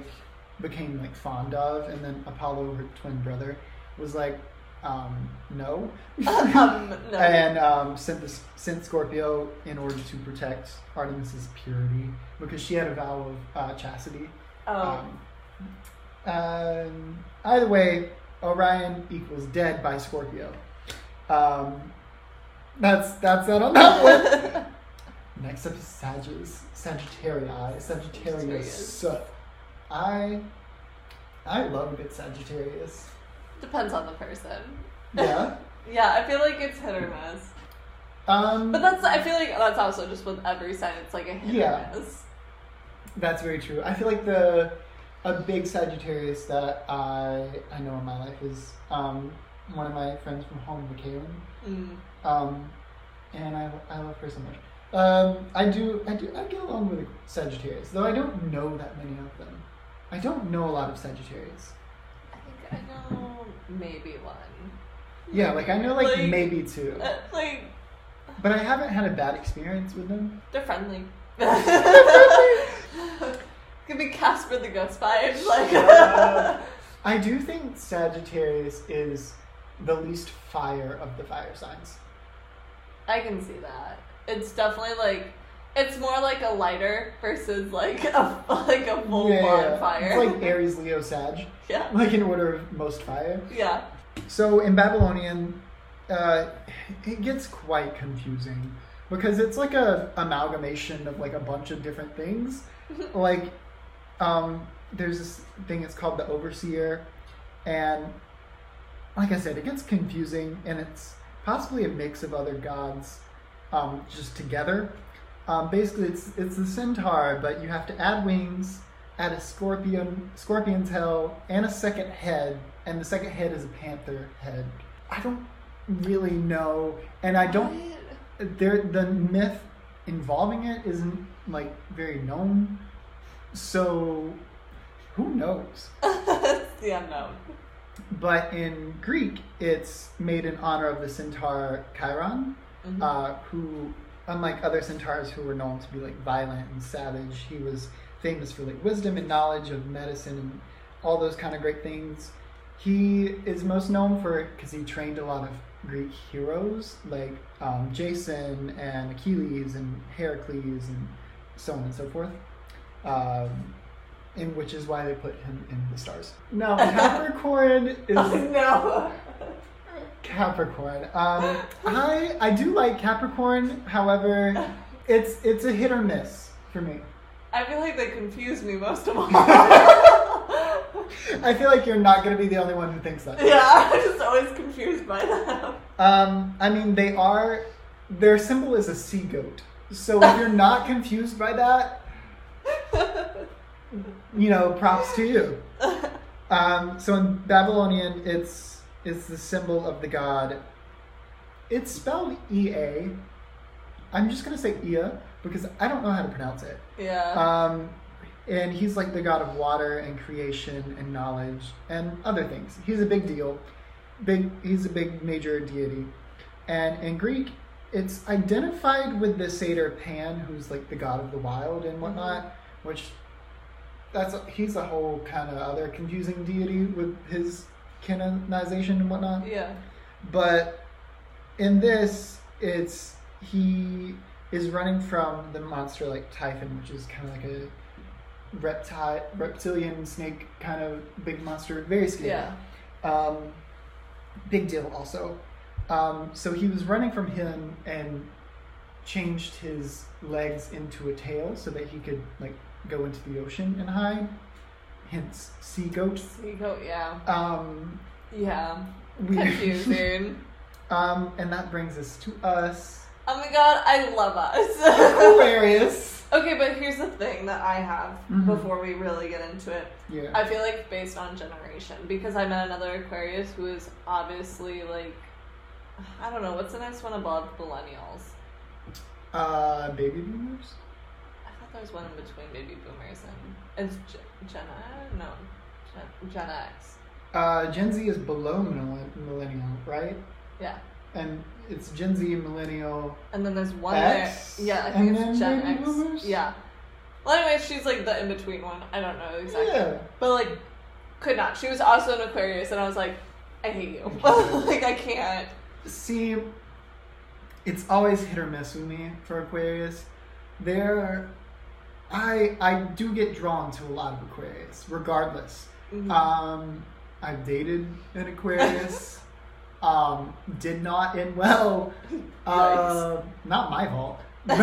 became like fond of, and then Apollo, her twin brother, was like. Um, no. um, no. And um, sent, the, sent Scorpio in order to protect Artemis's purity because she had a vow of uh, chastity. Oh. Um, um, either way, Orion equals dead by Scorpio. Um, that's that's that on that one. Next up is Sagittarius. Sagittarius. Sagittarius. So, I I love a good Sagittarius. Depends on the person. Yeah. Yeah, I feel like it's hit or miss. Um, but that's, I feel like that's also just with every sign, it's like a hit yeah, or miss. That's very true. I feel like the, a big Sagittarius that I, I know in my life is, um, one of my friends from home, Michaelin. Mm. Um, and I, I love her so much. Um, I do, I do, I get along with Sagittarius, though I don't know that many of them. I don't know a lot of Sagittarius. I think I know. Maybe one. Yeah, like I know like, like maybe two. Uh, like But I haven't had a bad experience with them. They're friendly. Could be Casper the Ghost vibes, like uh, I do think Sagittarius is the least fire of the fire signs. I can see that. It's definitely like it's more like a lighter versus like a like a full yeah, bonfire. Yeah. It's like Aries, Leo, Sag. Yeah. Like in order of most fire. Yeah. So in Babylonian, uh, it gets quite confusing because it's like a amalgamation of like a bunch of different things. Like, um, there's this thing it's called the overseer, and like I said, it gets confusing, and it's possibly a mix of other gods. um, just together. Um, basically, it's it's the centaur, but you have to add wings, add a scorpion, scorpion's tail, and a second head, and the second head is a panther head. I don't really know, and I don't. There, the myth involving it isn't like very known, so who knows? It's the unknown. But in Greek, it's made in honor of the centaur Chiron, mm-hmm. uh, who, unlike other centaurs who were known to be like violent and savage, he was famous for like wisdom and knowledge of medicine and all those kind of great things. He is most known for it because he trained a lot of Greek heroes like um, Jason and Achilles and Heracles and so on and so forth, um, and which is why they put him in the stars. Now Capricorn is oh, no Capricorn. Um, I I do like Capricorn, however, it's it's a hit or miss for me. I feel like they confuse me most of all. I feel like you're not going to be the only one who thinks that. Yeah, I'm just always confused by them. Um, I mean, they are... Their symbol is a sea goat. So if you're not confused by that, you know, props to you. Um, so in Babylonian, it's, it's the symbol of the god. It's spelled E A. I'm just going to say Ea, because I don't know how to pronounce it. Yeah. Um... And he's like the god of water and creation and knowledge and other things. He's a big deal. Big. He's a big major deity. And in Greek, it's identified with the satyr Pan, who's like the god of the wild and whatnot, which that's he's a whole kind of other confusing deity with his canonization and whatnot. Yeah. But in this, it's he is running from the monster like Typhon, which is kind of like a reptile reptilian snake kind of big monster, very scary. Yeah. Um big deal also. Um so he was running from him and changed his legs into a tail so that he could like go into the ocean and hide, hence sea goat. Sea goat, yeah. Um yeah, confusing. Um and that brings us to us. Oh my god, I love us. Aquarius. Okay, but here's the thing that I have mm-hmm. before we really get into it. Yeah. I feel like based on generation, because I met another Aquarius who is obviously like, I don't know, what's the next one above millennials? Uh, baby boomers? I thought there was one in between baby boomers and it's Gen, Gen no, Gen, Gen X. Uh, Gen Z is below millennial, right? Yeah. And it's Gen Z, millennial, and then there's one X, there. Yeah, I think it's Gen X. Boomers? Yeah. Well, anyway, she's like the in between one. I don't know exactly, yeah. But like, could not. She was also an Aquarius, and I was like, I hate you. Like, I can't. See, it's always hit or miss with me for Aquarius. There, I I do get drawn to a lot of Aquarius, regardless. Mm-hmm. Um, I've dated an Aquarius. Um, did not end well. Uh, not my fault. You're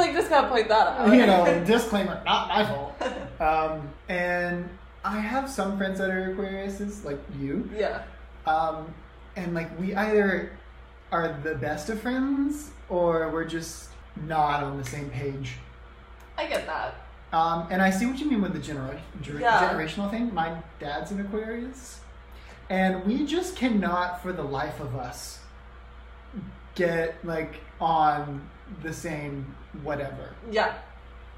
like, just gotta point that out. You know, disclaimer, not my fault. Um, and I have some friends that are Aquariuses, like you. Yeah. Um, and like, we either are the best of friends, or we're just not on the same page. I get that. Um, and I see what you mean with the genera- ger- yeah. generational thing. My dad's an Aquarius. And we just cannot, for the life of us, get, like, on the same whatever. Yeah.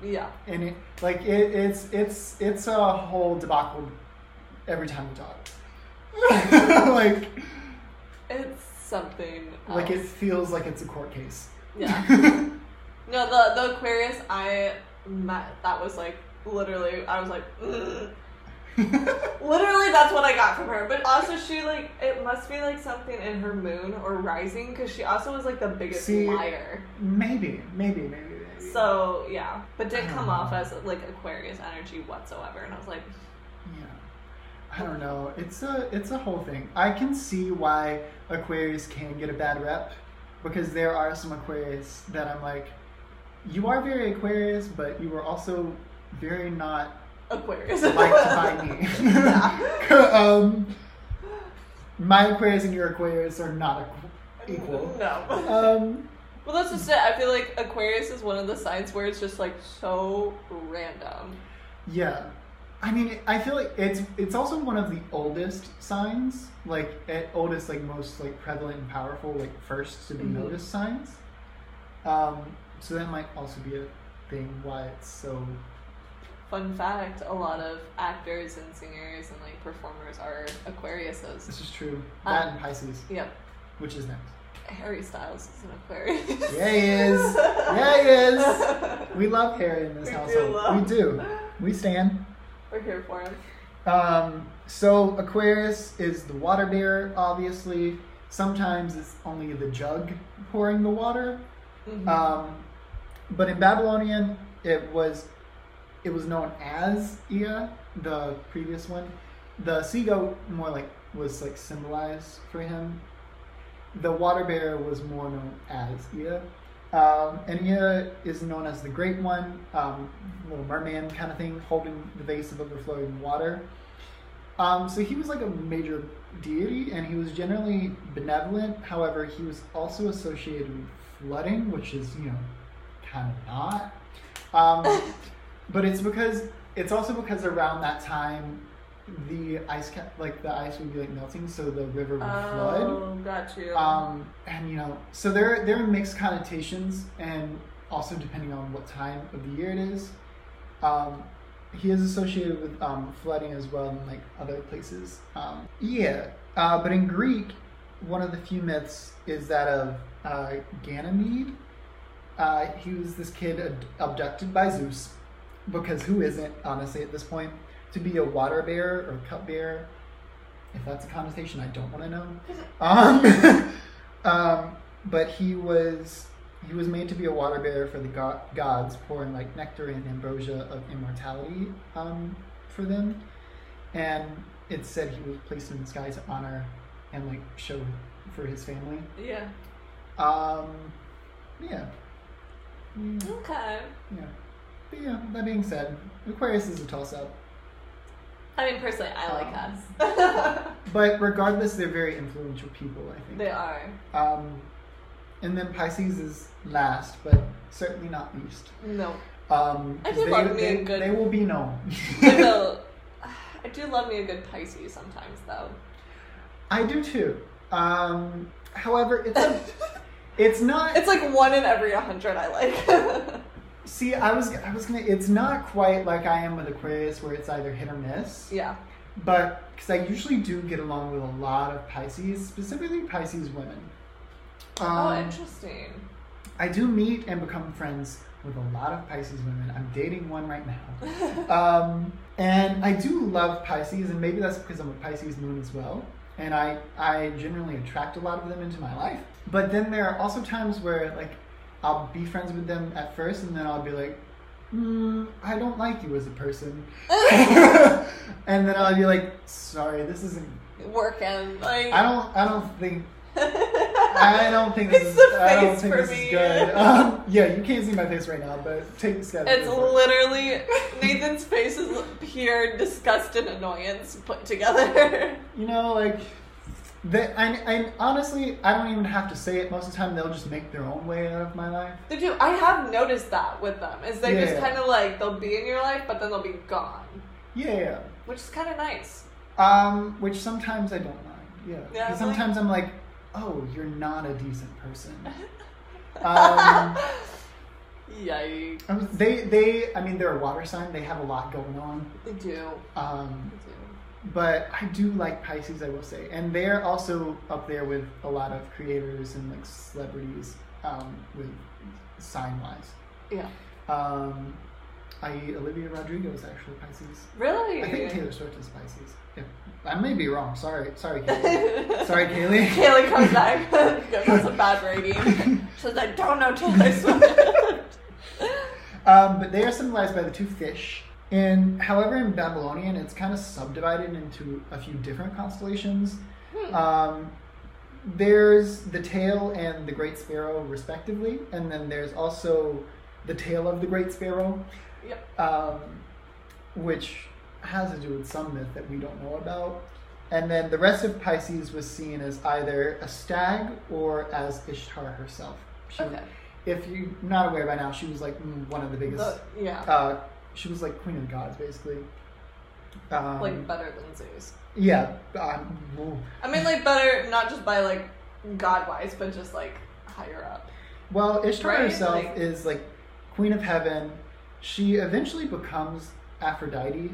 Yeah. And, it, like, it, it's it's it's a whole debacle every time we talk. Like... It's something else. Like, it feels like it's a court case. Yeah. No, the, the Aquarius I met, that was, like, literally, I was like... Ugh. Literally that's what I got from her, but also she like it must be like something in her moon or rising, because she also was like the biggest See, liar maybe maybe maybe maybe. So yeah, but didn't come know. off as like Aquarius energy whatsoever, and I was like, yeah, I don't know, it's a it's a whole thing. I can see why Aquarius can get a bad rep, because there are some Aquarius that I'm like, you are very Aquarius, but you were also very not Aquarius. Like to buy me. Yeah. um, my Aquarius and your Aquarius are not equal. No. Um, Well, that's just it. I feel like Aquarius is one of the signs where it's just, like, so random. Yeah. I mean, I feel like it's it's also one of the oldest signs. Like, at oldest, like, most, like, prevalent and powerful, like, first to be mm-hmm. noticed signs. Um, so that might also be a thing why it's so... Fun fact, a lot of actors and singers and, like, performers are Aquariuses. This is true. That um, and Pisces. Yep. Which is next. Harry Styles is an Aquarius. Yeah, he is. Yeah, he is. We love Harry in this we household. Do love. We do. We stand. We're here for him. Um, so Aquarius is the water bearer, obviously. Sometimes it's only the jug pouring the water. Mm-hmm. Um, but in Babylonian, it was it was known as Ea, the previous one. The sea goat more like was like symbolized for him. The water bearer was more known as Ea. Um, and Ea is known as the Great One, um, little merman kind of thing, holding the vase of overflowing water. Um, so he was like a major deity, and he was generally benevolent. However, he was also associated with flooding, which is, you know, kind of not. Um, but it's because, it's also because around that time, the ice ca- like the ice would be like melting, so the river would flood. Oh, got you. Um, and you know, so there there are mixed connotations, and also depending on what time of the year it is. Um, he is associated with um, flooding as well in like other places. Um, yeah, uh, but in Greek, one of the few myths is that of uh, Ganymede. Uh, he was this kid ad- abducted by Zeus, because who isn't, honestly, at this point? To be a water bearer or cup bearer, if that's a connotation, I don't want to know. Um, um, but he was he was made to be a water bearer for the go- gods, pouring like nectar and ambrosia of immortality um, for them. And it's said he was placed in the sky to honor and like show for his family. Yeah. Um. Yeah. Mm. Okay. Yeah. But yeah. That being said, Aquarius is a toss-up. I mean, personally, I like um, us. But regardless, they're very influential people, I think. They are. Um, and then Pisces is last, but certainly not least. No. Um, I do they, love me they, a good... They will be known. I will. I do love me a good Pisces sometimes, though. I do, too. Um, however, it's a, it's not... It's like one in every one hundred I like. See, I was I was gonna. It's not quite like I am with Aquarius, where it's either hit or miss. Yeah. But because I usually do get along with a lot of Pisces, specifically Pisces women. Um, oh, interesting. I do meet and become friends with a lot of Pisces women. I'm dating one right now, um, and I do love Pisces, and maybe that's because I'm a Pisces moon as well, and I I generally attract a lot of them into my life. But then there are also times where like. I'll be friends with them at first, and then I'll be like, mm, I don't like you as a person. And then I'll be like, sorry, this isn't working. Like, I don't, I don't think, I don't think this is, I don't think this is good. Um, yeah, you can't see my face right now, but take a step. It's literally Nathan's face is pure disgust and annoyance put together. You know, like. That, and, and honestly, I don't even have to say it. Most of the time, they'll just make their own way out of my life. They do. I have noticed that with them. Is they yeah, just yeah. kind of like, they'll be in your life, but then they'll be gone. Yeah, yeah. Which is kind of nice. Um, which sometimes I don't mind. Yeah. yeah I'm sometimes like, I'm like, oh, you're not a decent person. um, Yikes. I mean, they, they, I mean, they're a water sign. They have a lot going on. They do. Um, they do. But I do like Pisces, I will say. And they're also up there with a lot of creators and, like, celebrities um, with sign-wise. Yeah. Um, that is. Olivia Rodrigo is actually Pisces. Really? I think Taylor Swift is Pisces. Yeah. I may be wrong. Sorry. Sorry, Kaylee. Sorry, Kaylee. Kaylee comes back. That's a bad rating. Says, I don't know Taylor Swift. um, but they are symbolized by the two fish. And however, in Babylonian, it's kind of subdivided into a few different constellations. Hmm. Um, there's the tail and the Great Sparrow, respectively, and then there's also the tail of the Great Sparrow, yep. um, which has to do with some myth that we don't know about. And then the rest of Pisces was seen as either a stag or as Ishtar herself. She, okay. If you're not aware by now, she was like one of the biggest. The, yeah. Uh, she was like queen of gods, basically. Um, like better than Zeus. Yeah. Um, I mean, like better, not just by like god-wise, but just like higher up. Well, Ishtar right? herself like, is like queen of heaven. She eventually becomes Aphrodite.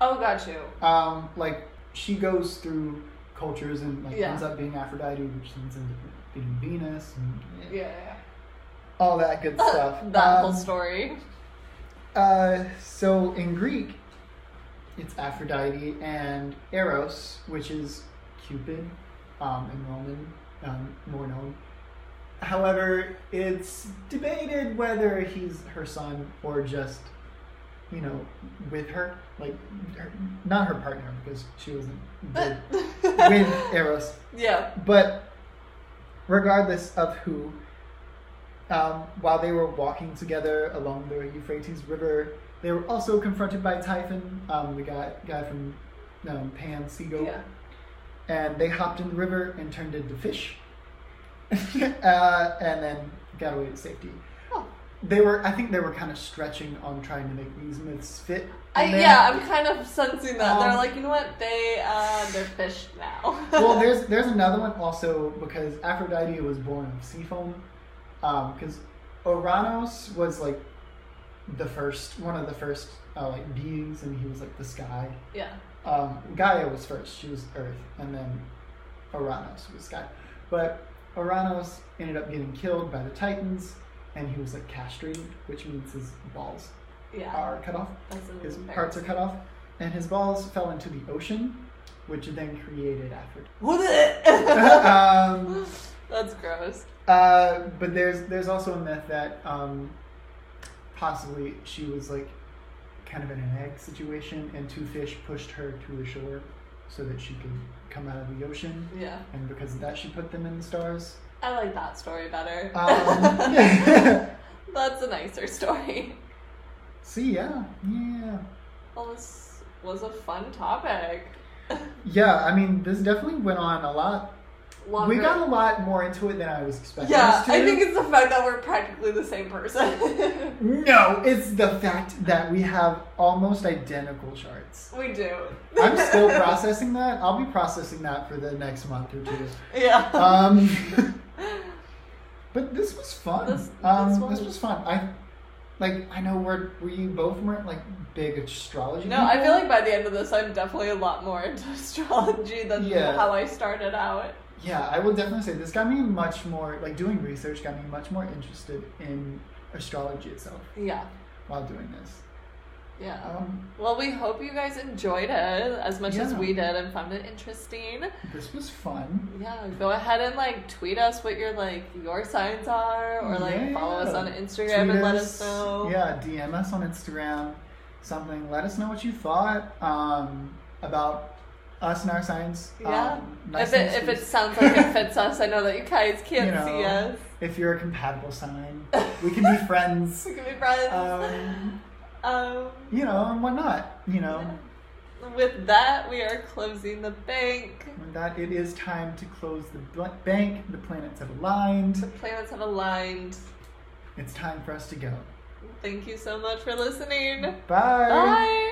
Oh, got you. Um, like she goes through cultures and like yeah. ends up being Aphrodite, which ends up being Venus. And, yeah. yeah, yeah. All that good stuff. That um, whole story. Uh, so in Greek, it's Aphrodite and Eros, which is Cupid, um, in Roman, um, more known. However, it's debated whether he's her son or just, you know, with her, like, her, not her partner, because she wasn't with, with Eros. Yeah. But regardless of who, um, while they were walking together along the Euphrates River, they were also confronted by Typhon, um, the guy, guy from um, Pan Seagull. Yeah. And they hopped in the river and turned into fish. uh, and then got away to safety. Oh. They were, I think they were kind of stretching on trying to make these myths fit. I, then, yeah, I'm kind of sensing that. Um, they're like, you know what? They, uh, they're fish now. Well, there's there's another one also because Aphrodite was born of seafoam. Because um, Oranos was like the first, one of the first uh, like beings, and he was like the sky. Yeah. Um, Gaia was first. She was Earth, and then Oranos was sky. But Oranos ended up getting killed by the Titans, and he was like castrated, which means his balls yeah. are cut off. His parts are cut off, and his balls fell into the ocean, which then created Aphrodite. um, That's gross. Uh, but there's there's also a myth that um, possibly she was like kind of in an egg situation, and two fish pushed her to the shore so that she could come out of the ocean. Yeah. And because of that, she put them in the stars. I like that story better. Um, yeah. That's a nicer story. See, yeah. Yeah. Well, this was a fun topic. Yeah, I mean, this definitely went on a lot. Longer. We got a lot more into it than I was expecting. Yeah, us to. I think it's the fact that we're practically the same person. No, it's the fact that we have almost identical charts. We do. I'm still processing that. I'll be processing that for the next month or two. Yeah. Um. But this was fun. This, um, this, was... this was fun. I, like, I know we're we both weren't like big astrology. No, people. I feel like by the end of this, I'm definitely a lot more into astrology than yeah. how I started out. Yeah, I will definitely say this got me much more, like doing research got me much more interested in astrology itself. Yeah. While doing this. Yeah. Um, well, we hope you guys enjoyed it as much yeah. as we did and found it interesting. This was fun. Yeah, go ahead and like tweet us what your like your signs are, or like yeah. follow us on Instagram tweet and let us, us know. Yeah, D M us on Instagram, something. Let us know what you thought um, about us and our signs. Yeah. Um, nice if, it, if it sounds like it fits us, I know that you guys can't you know, see us. If you're a compatible sign, we can be friends. We can be friends. Um, um, you know, and whatnot, you know. Yeah. With that, we are closing the bank. With that, it is time to close the bl- bank. The planets have aligned. The planets have aligned. It's time for us to go. Thank you so much for listening. Bye. Bye.